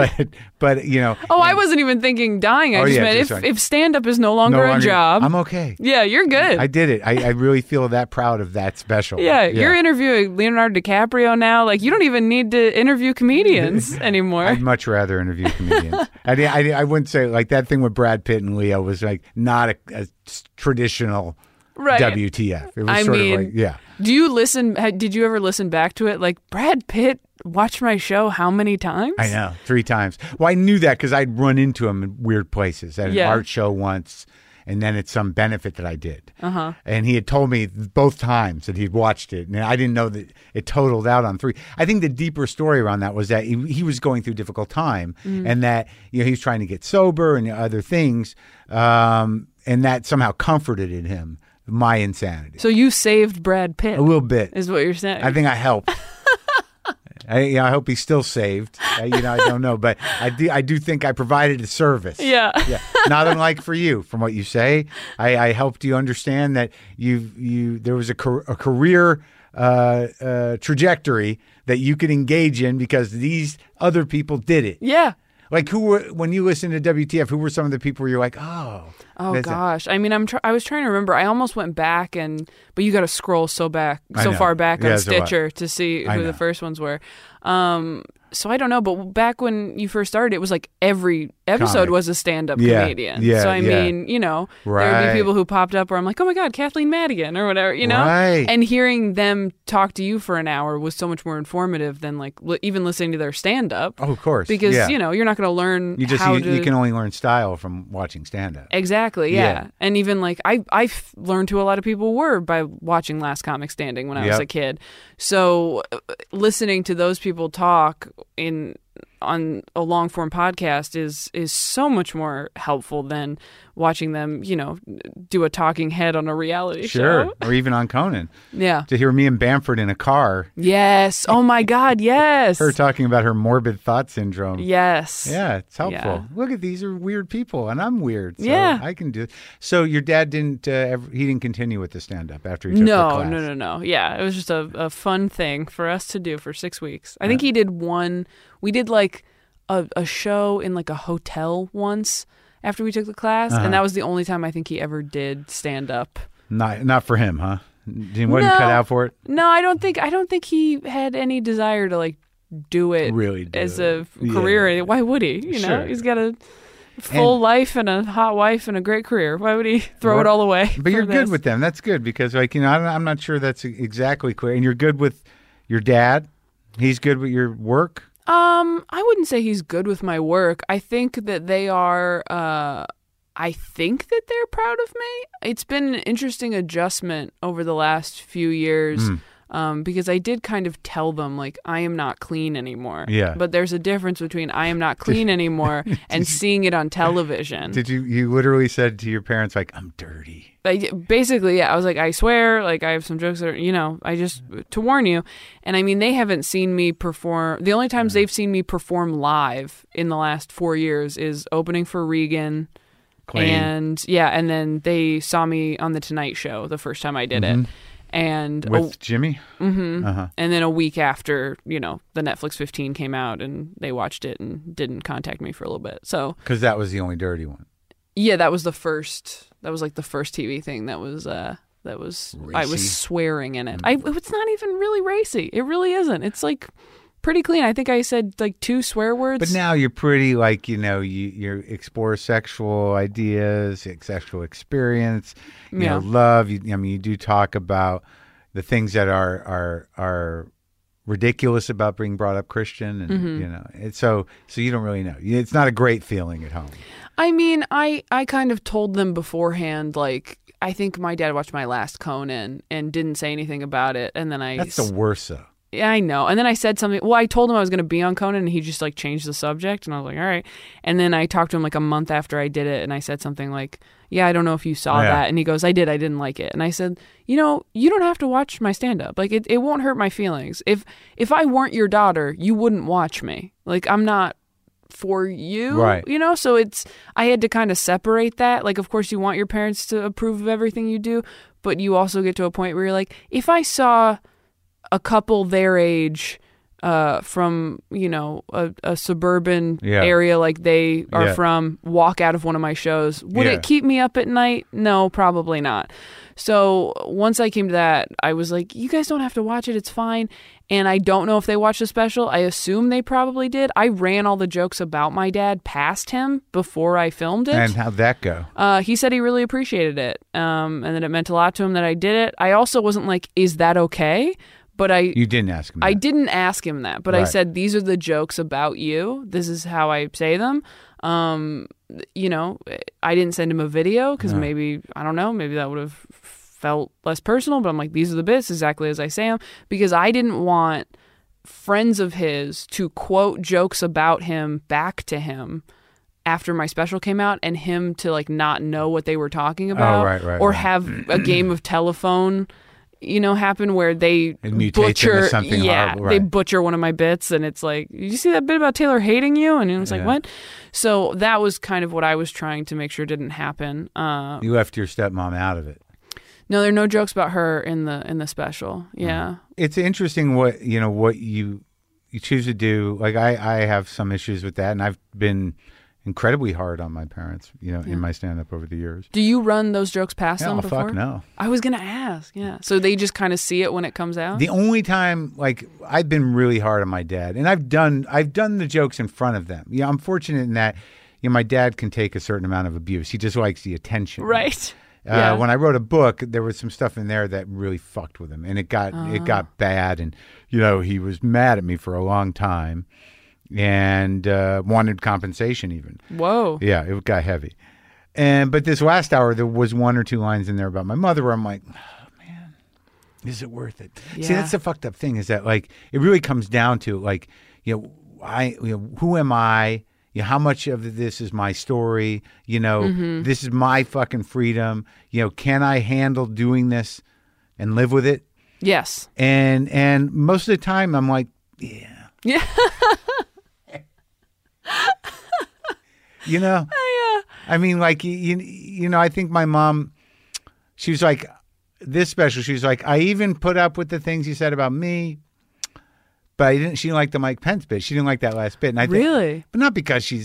But you know. Oh, I wasn't even thinking dying. I just meant if stand-up is no longer a job. I'm okay. Yeah, you're good. I did it. I really feel that proud of that special. Yeah. You're interviewing Leonardo DiCaprio now. Like, you don't even need to interview comedians anymore. I'd much rather interview comedians. I wouldn't say, like, that thing with Brad Pitt and Leo was, like, not a traditional... Right. WTF. It was sort of like, yeah. Do you listen? Did you ever listen back to it? Like, Brad Pitt watched my show how many times? I know, 3 times. Well, I knew that because I'd run into him in weird places at an art show once, and then at some benefit that I did. Uh-huh. And he had told me both times that he'd watched it, and I didn't know that it totaled out on 3. I think the deeper story around that was that he was going through a difficult time, and that, you know, he was trying to get sober and other things, and that somehow comforted in him my insanity. So you saved Brad Pitt. A little bit. Is what you're saying. I think I helped. I hope he's still saved. I don't know. But I do think I provided a service. Yeah. Not unlike for you, from what you say. I helped you understand that there was a career trajectory that you could engage in because these other people did it. Yeah. Like, when you listen to WTF, who were some of the people where you're like, oh. Oh, gosh. I mean, I was trying to remember. I almost went back but you got to scroll so far back on Stitcher to see who the first ones were. So I don't know, but back when you first started, it was like every episode was a stand-up comedian. Yeah, so I mean, you know, there would be people who popped up where I'm like, oh my God, Kathleen Madigan or whatever, you know? Right. And hearing them talk to you for an hour was so much more informative than like even listening to their stand-up. Oh, of course. Because, you know, you're not going to learn you can only learn style from watching stand-up. Exactly, yeah. And even like, I learned who a lot of people were by watching Last Comic Standing when I was a kid. So listening to those people talk on a long form podcast is so much more helpful than watching them, you know, do a talking head on a reality show. Or even on Conan. Yeah. To hear me and Bamford in a car. Yes. Oh my God, yes. Her talking about her morbid thought syndrome. Yes. Yeah, it's helpful. Yeah. Look at these are weird people and I'm weird. So I can do it. So your dad didn't he didn't continue with the stand up after he took the class. No. Yeah, it was just a fun thing for us to do for 6 weeks. I think he did one. We did like a show in like a hotel once after we took the class, and that was the only time I think he ever did stand up. Not for him, huh? He wasn't cut out for it. No, I don't think he had any desire to like do it as a career. Yeah. Why would he? You know, he's got a full life and a hot wife and a great career. Why would he throw it all away? But you're good with them. That's good because like you know I'm not sure that's exactly clear. And you're good with your dad. He's good with your work. I wouldn't say he's good with my work. I think that they're proud of me. It's been an interesting adjustment over the last few years. because I did kind of tell them, like, I am not clean anymore. Yeah. But there's a difference between I am not clean anymore and seeing it on television. Did you literally said to your parents, like, I'm dirty? Basically, yeah. I was like, I swear, like, I have some jokes that are, you know, I just, to warn you. And I mean, they haven't seen me perform. The only times they've seen me perform live in the last 4 years is opening for Regan. Clean. And yeah, and then they saw me on The Tonight Show the first time I did it. And with Jimmy? Mm-hmm. Uh-huh. And then a week after, you know, the Netflix 15 came out and they watched it and didn't contact me for a little bit. So, because that was the only dirty one. Yeah, that was the first. That was like the first TV thing that was racy. I was swearing in it. It's not even really racy. It really isn't. It's like pretty clean. I think I said like 2 swear words. But now you're pretty, like, you know, you explore sexual ideas, sexual experience, you know, love. I mean, you do talk about the things that are ridiculous about being brought up Christian, and you know, and so you don't really know. It's not a great feeling at home. I mean, I kind of told them beforehand, like, I think my dad watched my last Conan and didn't say anything about it, and then that's the worst though. Yeah, I know. And then I said something. Well, I told him I was going to be on Conan, and he just, like, changed the subject. And I was like, all right. And then I talked to him like a month after I did it, and I said something like, yeah, I don't know if you saw that. And he goes, I did. I didn't like it. And I said, you know, you don't have to watch my stand-up. Like, it won't hurt my feelings. If I weren't your daughter, you wouldn't watch me. Like, I'm not for you, right? You know, so I had to kind of separate that. Like, of course, you want your parents to approve of everything you do, but you also get to a point where you're like, if I saw a couple their age from, you know, a suburban area like they are from walk out of one of my shows, would it keep me up at night? No, probably not. So once I came to that, I was like, you guys don't have to watch it. It's fine. And I don't know if they watched the special. I assume they probably did. I ran all the jokes about my dad past him before I filmed it. And how'd that go? He said he really appreciated it, and that it meant a lot to him that I did it. I also wasn't like, is that okay? But you didn't ask him that. I didn't ask him that, but I said, these are the jokes about you. This is how I say them. You know, I didn't send him a video because maybe, I don't know, maybe that would have felt less personal. But I'm like, these are the bits exactly as I say them, because I didn't want friends of his to quote jokes about him back to him after my special came out and him to, like, not know what they were talking about or have a game of telephone, you know, happen where they butcher something. Yeah, they butcher one of my bits, and it's like, did you see that bit about Taylor hating you? And it was like, what? So that was kind of what I was trying to make sure didn't happen. You left your stepmom out of it. No, there are no jokes about her in the special. Yeah, it's interesting what you choose to do. Like, I have some issues with that, and I've been incredibly hard on my parents, you know, in my stand-up over the years. Do you run those jokes past them before? Fuck no. I was going to ask, So they just kind of see it when it comes out? The only time, like, I've been really hard on my dad, and I've done the jokes in front of them. Yeah, I'm fortunate in that, you know, my dad can take a certain amount of abuse. He just likes the attention. Right. When I wrote a book, there was some stuff in there that really fucked with him, and it got bad, and, you know, he was mad at me for a long time. And wanted compensation even. Whoa. Yeah, it got heavy. But this last hour, there was 1 or 2 lines in there about my mother where I'm like, oh, man, is it worth it? Yeah. See, that's the fucked up thing, is that, like, it really comes down to, like, you know, who am I? You know, how much of this is my story? You know, this is my fucking freedom. You know, can I handle doing this and live with it? Yes. And most of the time I'm like, yeah. You know, I mean, like, you know, I think my mom, she was like, this special, she was like, I even put up with the things you said about me, but she didn't like the Mike Pence bit. She didn't like that last bit. And I think, really? But not because she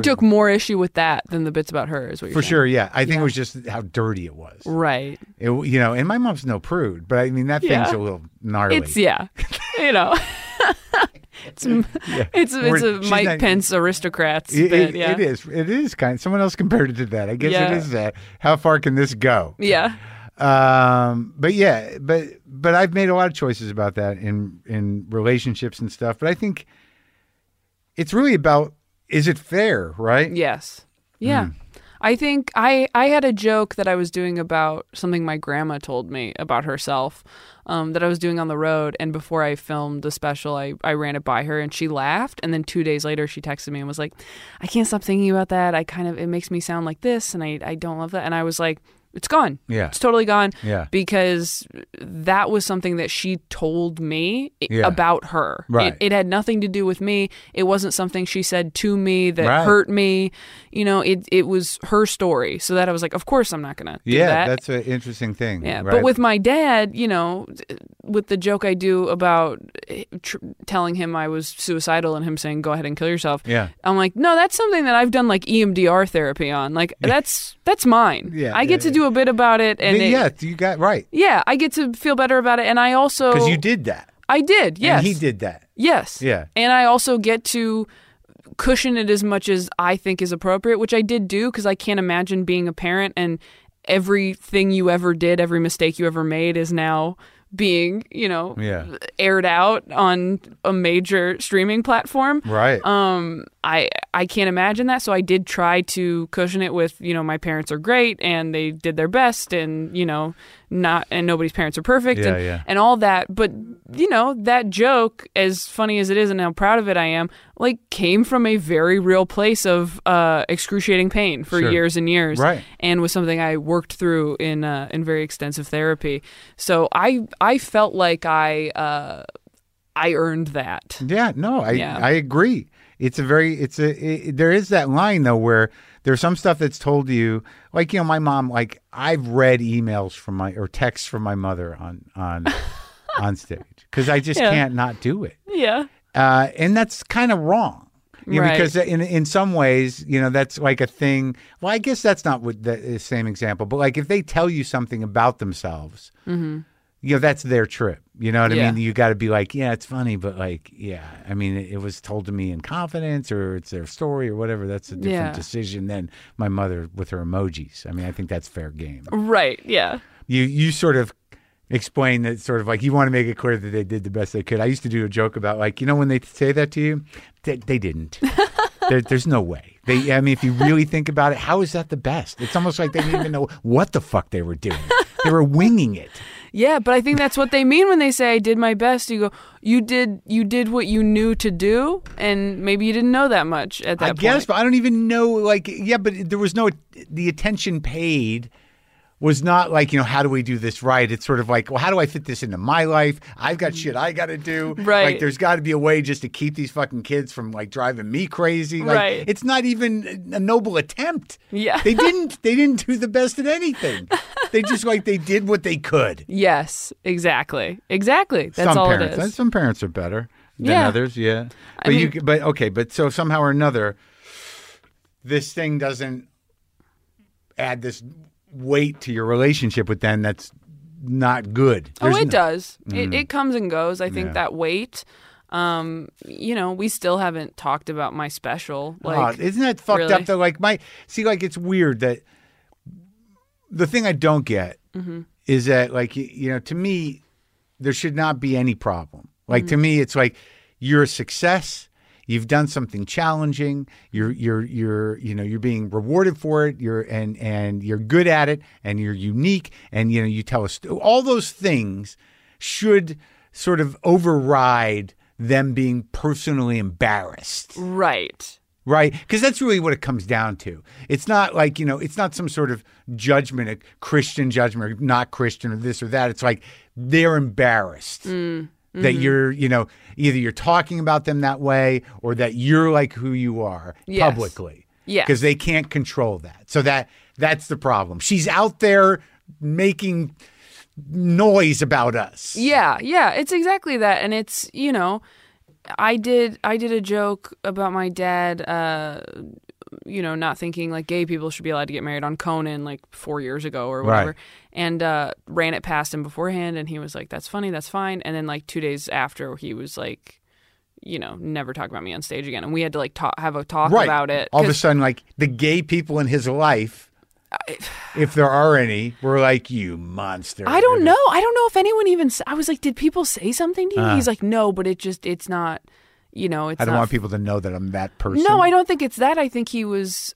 took more issue with that than the bits about her, is what you're saying. For sure, yeah. I think it was just how dirty it was. Right. It, you know, and my mom's no prude, but I mean, that thing's a little gnarly. It's, you know. It's a Mike Pence aristocrats bit. It is. It is kind. Someone else compared it to that. I guess it is that. How far can this go? Yeah. But I've made a lot of choices about that in relationships and stuff. But I think it's really about, is it fair, right? Yes. Yeah. I think I had a joke that I was doing about something my grandma told me about herself that I was doing on the road. And before I filmed the special, I ran it by her and she laughed. And then 2 days later, she texted me and was like, I can't stop thinking about that. It makes me sound like this and I don't love that. And I was like, it's gone. Yeah. It's totally gone. Yeah. Because that was something that she told me about her. Right. It had nothing to do with me. It wasn't something she said to me that hurt me. You know, it was her story. So that I was like, of course I'm not going to do that. Yeah, that's an interesting thing. Yeah. Right? But with my dad, you know, with the joke I do about telling him I was suicidal and him saying, go ahead and kill yourself. Yeah. I'm like, no, that's something that I've done like EMDR therapy on. Like, that's mine. Yeah. I get to do a bit about it, and you got right. Yeah, I get to feel better about it, and I also because you did that. I did, yes. And he did that, yes. Yeah, and I also get to cushion it as much as I think is appropriate, which I did do because I can't imagine being a parent and everything you ever did, every mistake you ever made, is now being aired out on a major streaming platform. Right. I can't imagine that. So I did try to cushion it with, my parents are great and they did their best and, and nobody's parents are perfect and all that. But, that joke, as funny as it is and how proud of it I am, like came from a very real place of excruciating pain for years and years. Right. And was something I worked through in very extensive therapy. So I felt like I earned that. Yeah, no, I agree. It's there is that line though where there's some stuff that's told to you, like, my mom, like I've read emails from or texts from my mother on on stage because I just can't not do it. Yeah. And that's kind of wrong. Because in some ways, that's like a thing. Well, I guess that's not what the same example, but like if they tell you something about themselves, mm-hmm. That's their trip. You know what I mean? You got to be like, yeah, it's funny, but like, yeah, I mean, it was told to me in confidence or it's their story or whatever. That's a different decision than my mother with her emojis. I mean, I think that's fair game. Right. Yeah. You sort of explain that sort of like you want to make it clear that they did the best they could. I used to do a joke about like, when they say that to you, they didn't. There's no way. If you really think about it, how is that the best? It's almost like they didn't even know what the fuck they were doing. They were winging it. Yeah, but I think that's what they mean when they say I did my best. You go, you did what you knew to do, and maybe you didn't know that much at that point. I guess, but I don't even know, but there was no, the attention paid was not like, how do we do this right? It's sort of like, well, how do I fit this into my life? I've got shit I got to do. Right. Like, there's got to be a way just to keep these fucking kids from, like, driving me crazy. Like, right. It's not even a noble attempt. Yeah. They didn't do the best at anything. They just, they did what they could. Yes, exactly. Exactly. That's all it is. Some parents are better than others, yeah. But so somehow or another, this thing doesn't add this weight to your relationship with them that's not good. It does. Mm-hmm. It comes and goes. I think that weight. We still haven't talked about my special. Isn't that fucked up though? It's weird that the thing I don't get mm-hmm. is that to me there should not be any problem. Mm-hmm. To me it's like you're a success. You've done something challenging. You're being rewarded for it. And you're good at it, and you're unique. And you tell us all those things should sort of override them being personally embarrassed. Right. Right. Because that's really what it comes down to. It's not like it's not some sort of judgment, a Christian judgment, or not Christian, or this or that. It's like they're embarrassed. Mm. Mm-hmm. That you're, either you're talking about them that way or that you're like who you are publicly. Yeah. Because they can't control that. So that's the problem. She's out there making noise about us. Yeah. Yeah. It's exactly that. And it's, I did a joke about my dad, not thinking like gay people should be allowed to get married on Conan like 4 years ago or whatever. Right. And ran it past him beforehand and he was like, that's funny, that's fine. And then 2 days after he was like, never talk about me on stage again. And we had to have a talk about it. All of a sudden the gay people in his life, if there are any, were like, you monster. I don't know. I don't know if anyone even, I was like, did people say something to you? He's like, no, but it's not. I don't want people to know that I'm that person. No, I don't think it's that. I think he was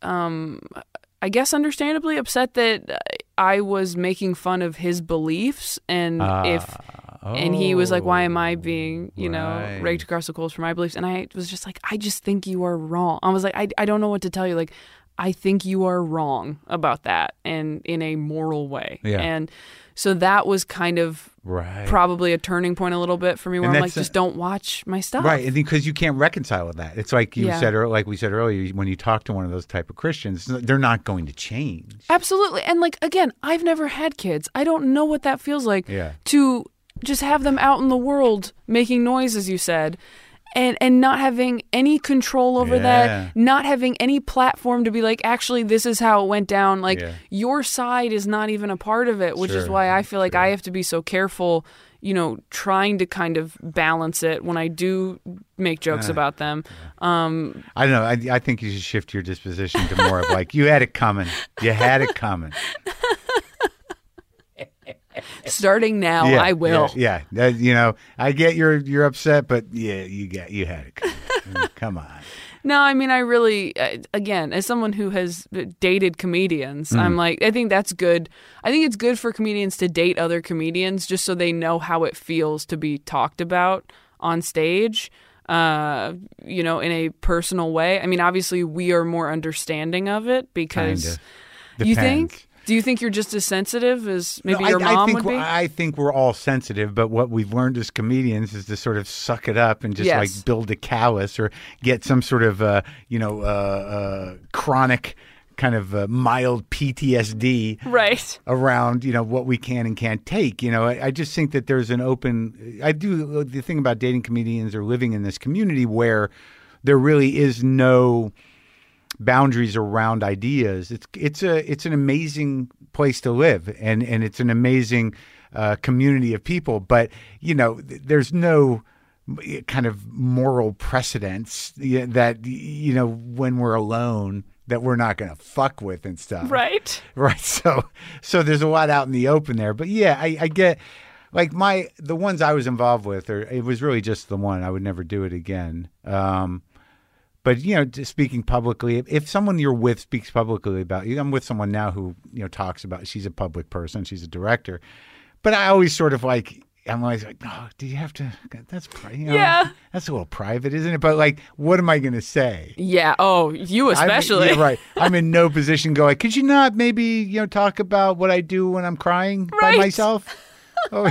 I guess understandably upset that I was making fun of his beliefs, and and he was like, why am I being, you know, raked across the coals for my beliefs? And I was just like, I just think you are wrong. I was like, I don't know what to tell you. Like, I think you are wrong about that, and in a moral way. Yeah. And so that was kind of probably a turning point a little bit for me, where I'm like, just don't watch my stuff. Right, because you can't reconcile with that. It's like you said, or like we said earlier, when you talk to one of those type of Christians, they're not going to change. Absolutely. And like, again, I've never had kids. I don't know what that feels like to just have them out in the world making noise, as you said. And not having any control over that, not having any platform to be like, actually, this is how it went down. Like, your side is not even a part of it, which is why I feel like I have to be so careful, you know, trying to kind of balance it when I do make jokes about them. I don't know. I think you should shift your disposition to more of like, you had it coming. You had it coming. Starting now, I will. Yeah. You know, I get you're upset, but you had it. Come on. No, I mean, I really, again, as someone who has dated comedians, I'm like, I think that's good. I think it's good for comedians to date other comedians just so they know how it feels to be talked about on stage, you know, in a personal way. I mean, obviously, we are more understanding of it because you think. Do you think you're just as sensitive as maybe your mom would be? I think we're all sensitive, but what we've learned as comedians is to sort of suck it up and just like build a callus or get some sort of, chronic kind of mild PTSD around, you know, what we can and can't take. You know, I just think that there's an open, the thing about dating comedians or living in this community where there really is no boundaries around ideas. It's an amazing place to live, and it's an amazing community of people. But you know, there's no kind of moral precedence that, you know, when we're alone, that we're not going to fuck with and stuff. Right. So there's a lot out in the open there. But yeah, I get like the ones I was involved with, or it was really just the one. I would never do it again. But, you know, just speaking publicly, if someone you're with speaks publicly about you, I'm with someone now who, you know, talks about, she's a public person, she's a director, but I always sort of like, I'm always like, oh, do you have to, that's a little private, isn't it? But like, what am I going to say? Yeah. Oh, you especially. I'm in no position to go like, could you not maybe, you know, talk about what I do when I'm crying by myself? Oh.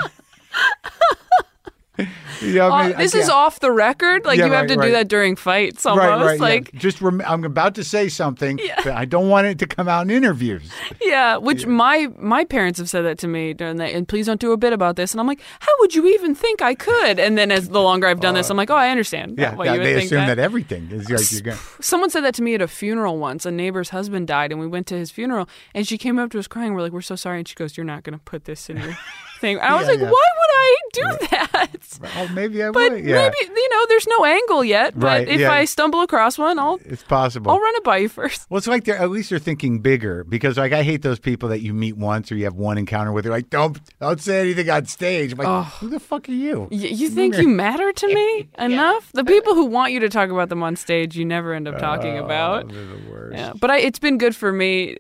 You know, I mean, this is off the record. Like you have to do that during fights, almost. Right. Like just I'm about to say something, but I don't want it to come out in interviews. Yeah, which my parents have said that to me during that. And please don't do a bit about this. And I'm like, how would you even think I could? And then as the longer I've done this, I'm like, oh, I understand. Yeah, they assume that everything is like you're going. Someone said that to me at a funeral once. A neighbor's husband died, and we went to his funeral, and she came up to us crying. We're like, we're so sorry, and she goes, "You're not going to put this in your." thing. I was like, why would I do that? Well, maybe I would. But maybe, you know, there's no angle yet. But if I stumble across one, it's possible. I'll run it by you first. Well, it's like at least they're thinking bigger, because like I hate those people that you meet once or you have one encounter with. They're like, don't say anything on stage. I'm like, who the fuck are you? You think you matter to me enough? The people who want you to talk about them on stage, you never end up talking about. They're the worst. Yeah, but it's been good for me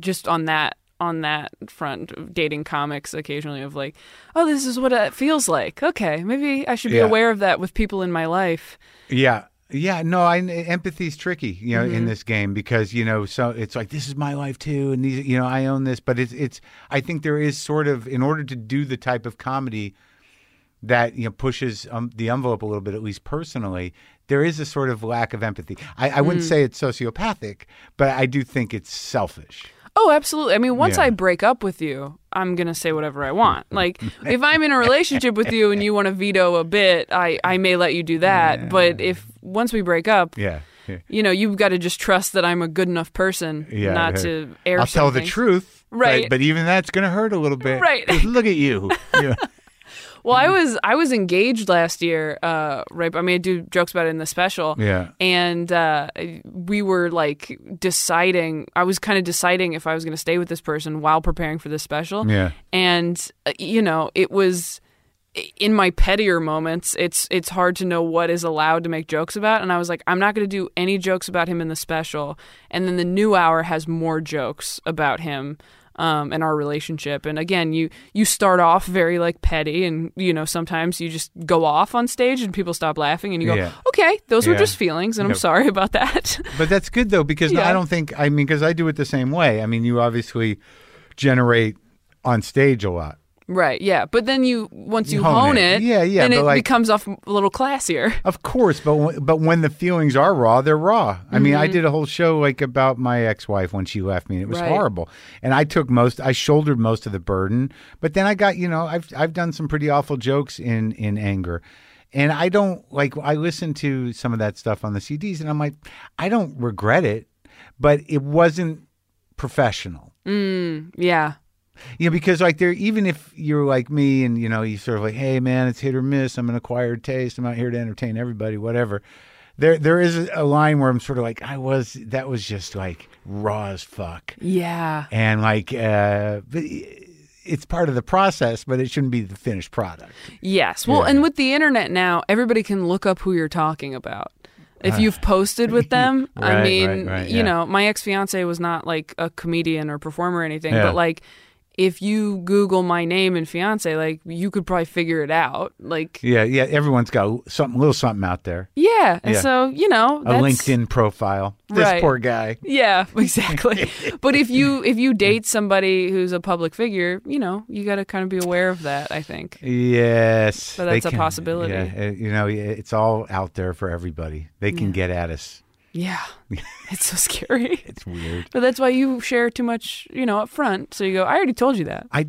just on that. On that front of dating comics occasionally of like, oh, this is what it feels like. Okay, maybe I should be aware of that with people in my life. Yeah. No, empathy's tricky, you know, in this game because, you know, so it's like, this is my life too. And these, you know, I own this, but it's I think there is sort of, in order to do the type of comedy that, you know, pushes the envelope a little bit, at least personally, there is a sort of lack of empathy. I wouldn't say it's sociopathic, but I do think it's selfish. Oh, absolutely. I mean, once I break up with you, I'm going to say whatever I want. Like, if I'm in a relationship with you and you want to veto a bit, I may let you do that. Yeah. But if once we break up, you know, you've got to just trust that I'm a good enough person not to air I'll something. Tell the truth. Right. But even that's going to hurt a little bit. Right. Just look at you. Yeah. Well, I was engaged last year, right? I mean, I do jokes about it in the special. Yeah. And we were like deciding if I was going to stay with this person while preparing for this special. Yeah. And, you know, it was in my pettier moments, it's hard to know what is allowed to make jokes about. And I was like, I'm not going to do any jokes about him in the special. And then the new hour has more jokes about him and our relationship. And again, you start off very like petty, and you know, sometimes you just go off on stage and people stop laughing, and you go, okay, those were just feelings, and I'm sorry about that. But that's good though, because I don't think, I mean, because I do it the same way. I mean, you obviously generate on stage a lot. Right, yeah. But then once you hone it, then it becomes off a little classier. Of course, but when the feelings are raw, they're raw. I mean, I did a whole show like about my ex-wife when she left me, and it was horrible. And I shouldered most of the burden. But then I got, you know, I've done some pretty awful jokes in anger. And I don't, like, I listen to some of that stuff on the CDs, and I'm like, I don't regret it, but it wasn't professional. Yeah. You know, because like there, even if you're like me and, you know, you sort of like, hey, man, it's hit or miss. I'm an acquired taste. I'm out here to entertain everybody, whatever. There is a line where I'm sort of like, that was just like raw as fuck. Yeah. And like, it's part of the process, but it shouldn't be the finished product. Yes. Well, and with the internet now, everybody can look up who you're talking about. If you've posted with them, right, I mean, you know, my ex-fiance was not like a comedian or performer or anything, but like, if you Google my name and fiance, like you could probably figure it out. Like everyone's got a little something out there. Yeah, and so you know, that's a LinkedIn profile. This poor guy. Yeah, exactly. But if you date somebody who's a public figure, you know, you got to kind of be aware of that. I think. Yes, so that's a possibility. Yeah, you know, it's all out there for everybody. They can get at us. Yeah, it's so scary. It's weird. But that's why you share too much, you know, up front. So you go, I already told you that. I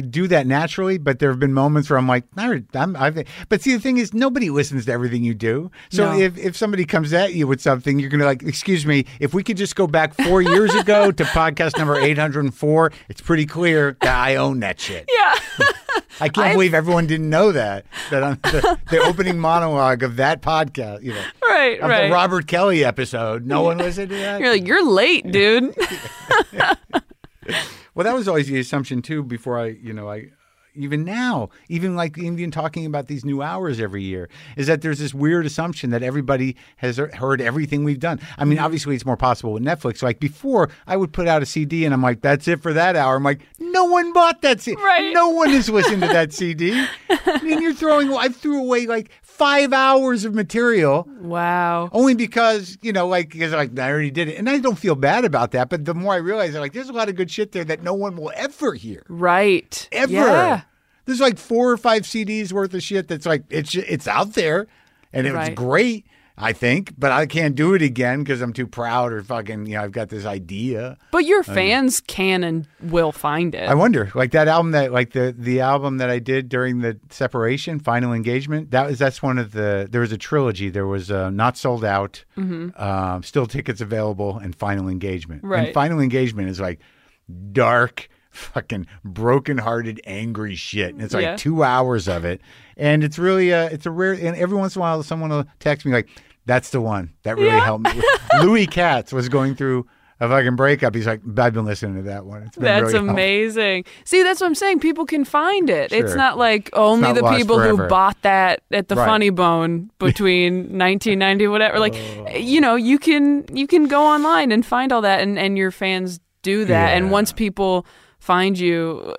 do that naturally, but there have been moments where I'm like, but see, the thing is, nobody listens to everything you do. So if somebody comes at you with something, you're going to like, excuse me, if we could just go back 4 years ago to podcast number 804, it's pretty clear that I own that shit. Yeah. I can't believe everyone didn't know that on the opening monologue of that podcast, you know. Right, right. The Robert Kelly episode. No one listened to that? You're like, you're late, dude. Well, that was always the assumption, too, before even now, even like Indian talking about these new hours every year, is that there's this weird assumption that everybody has heard everything we've done. I mean, obviously it's more possible with Netflix. Like before, I would put out a CD and I'm like, that's it for that hour. I'm like, no one bought that CD. Right. No one has listened to that CD. I mean, I threw away like 5 hours of material. Wow. Only because, you know, because I already did it. And I don't feel bad about that. But the more I realize, I'm like, there's a lot of good shit there that no one will ever hear. Right. Ever. Yeah. There's like 4 or 5 CDs worth of shit that's like, it's out there, and it was great, I think, but I can't do it again because I'm too proud or fucking, you know, I've got this idea. But your fans can and will find it. I wonder, like that album that, like the album that I did during the separation, Final Engagement, that's one of the, there was a trilogy. There was Not Sold Out, Still Tickets Available, and Final Engagement. Right. And Final Engagement is like dark, fucking broken-hearted, angry shit, and it's like 2 hours of it, and it's really it's a rare. And every once in a while, someone will text me like, "That's the one that really helped me." Louis Katz was going through a fucking breakup. He's like, "I've been listening to that one. It's been that's really amazing." Helpful. See, that's what I'm saying. People can find it. Sure. It's not like only not the people forever who bought that at the Funny Bone between 1990 whatever. Like, you know, you can go online and find all that, and your fans do that. Yeah. And once people find you,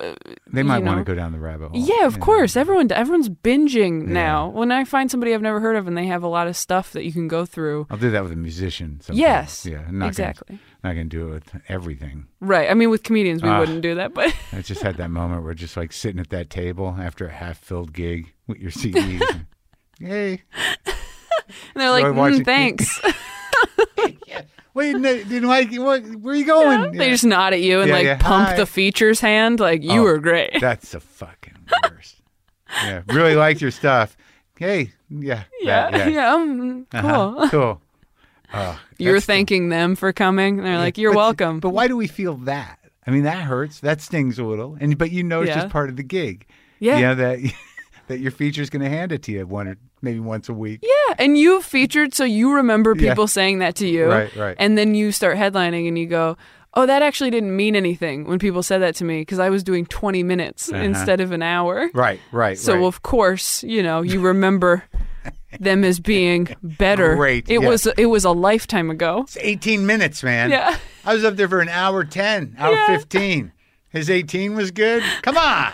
they might want to go down the rabbit hole. Yeah, of course. Everyone's binging now. When I find somebody I've never heard of and they have a lot of stuff that you can go through. I'll do that with a musician sometimes. Yes. Yeah, exactly. Not going to do it with everything. Right. I mean, with comedians, we wouldn't do that, but I just had that moment where just like sitting at that table after a half-filled gig with your CDs. And, hey. And they're like, thanks. Yeah. Wait, where are you going? Yeah, they just nod at you and pump the features hand. Like, you were great. That's the fucking worst. Yeah, really liked your stuff. Hey, cool. Cool. You're thanking them for coming. And they're like, you're welcome. But why do we feel that? I mean, that hurts. That stings a little. But you know it's just part of the gig. Yeah. You know, that your feature's going to hand it to you maybe once a week. Yeah, and you featured, so you remember people saying that to you. Right, right. And then you start headlining and you go, oh, that actually didn't mean anything when people said that to me because I was doing 20 minutes instead of an hour. Right. So, of course, you know, you remember them as being better. Great. It was a lifetime ago. It's 18 minutes, man. Yeah. I was up there for an hour 10, hour 15. His 18 was good? Come on.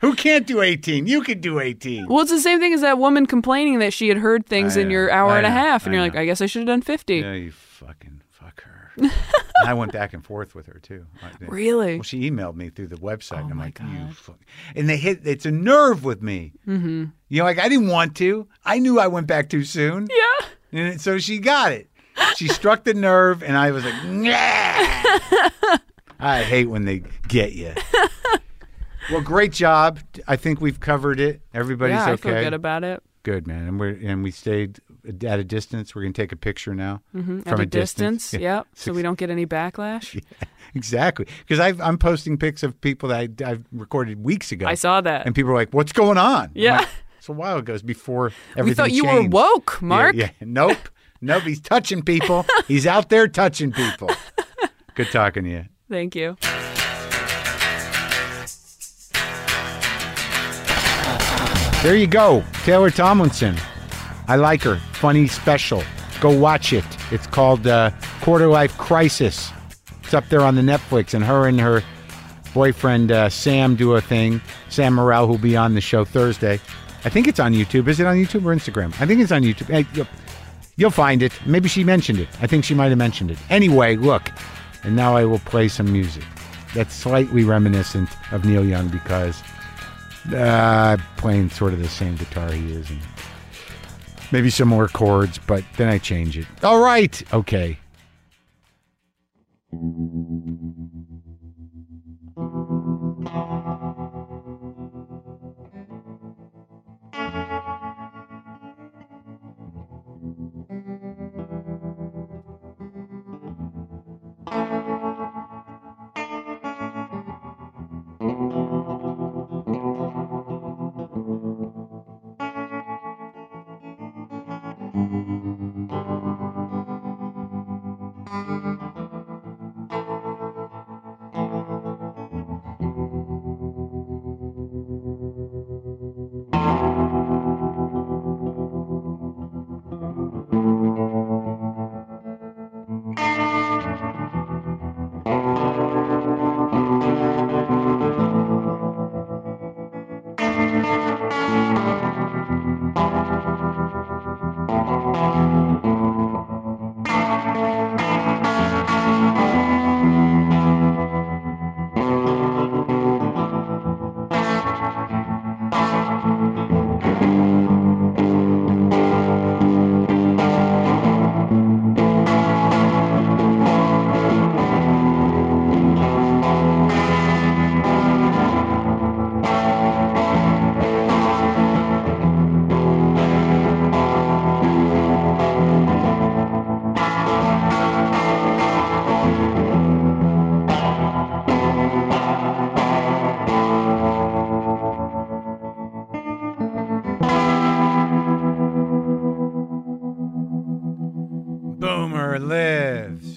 Who can't do 18? You could do 18. Well, it's the same thing as that woman complaining that she had heard things in your hour and a half. And you're like, I guess I should have done 50. Yeah, you fucking fuck her. I went back and forth with her, too. Really? Well, she emailed me through the website. Oh, and I'm like, God. You fuck. And it's a nerve with me. Mm-hmm. You know, like, I didn't want to. I knew I went back too soon. Yeah. And so she got it. She struck the nerve, and I was like, nah. I hate when they get you. Well, great job. I think we've covered it. Everybody's okay. Yeah, I feel good about it. Good, man. And we stayed at a distance. We're going to take a picture now from a distance. Yep. So we don't get any backlash. Yeah, exactly. Because I'm posting pics of people that I've recorded weeks ago. I saw that. And people are like, what's going on? Yeah. Like, it's a while ago. It's before everything changed. We thought you were woke, Mark. Yeah. Nope. He's touching people. He's out there touching people. Good talking to you. Thank you. There you go. Taylor Tomlinson. I like her. Funny special. Go watch it. It's called Quarter Life Crisis. It's up there on the Netflix, and her boyfriend Sam do a thing. Sam Morril, who'll be on the show Thursday. I think it's on YouTube. Is it on YouTube or Instagram? I think it's on YouTube. Hey, you'll find it. Maybe she mentioned it. I think she might have mentioned it. Anyway, look. And now I will play some music that's slightly reminiscent of Neil Young because... playing sort of the same guitar he is, and maybe some more chords, but then I change it. All right, okay. Lives.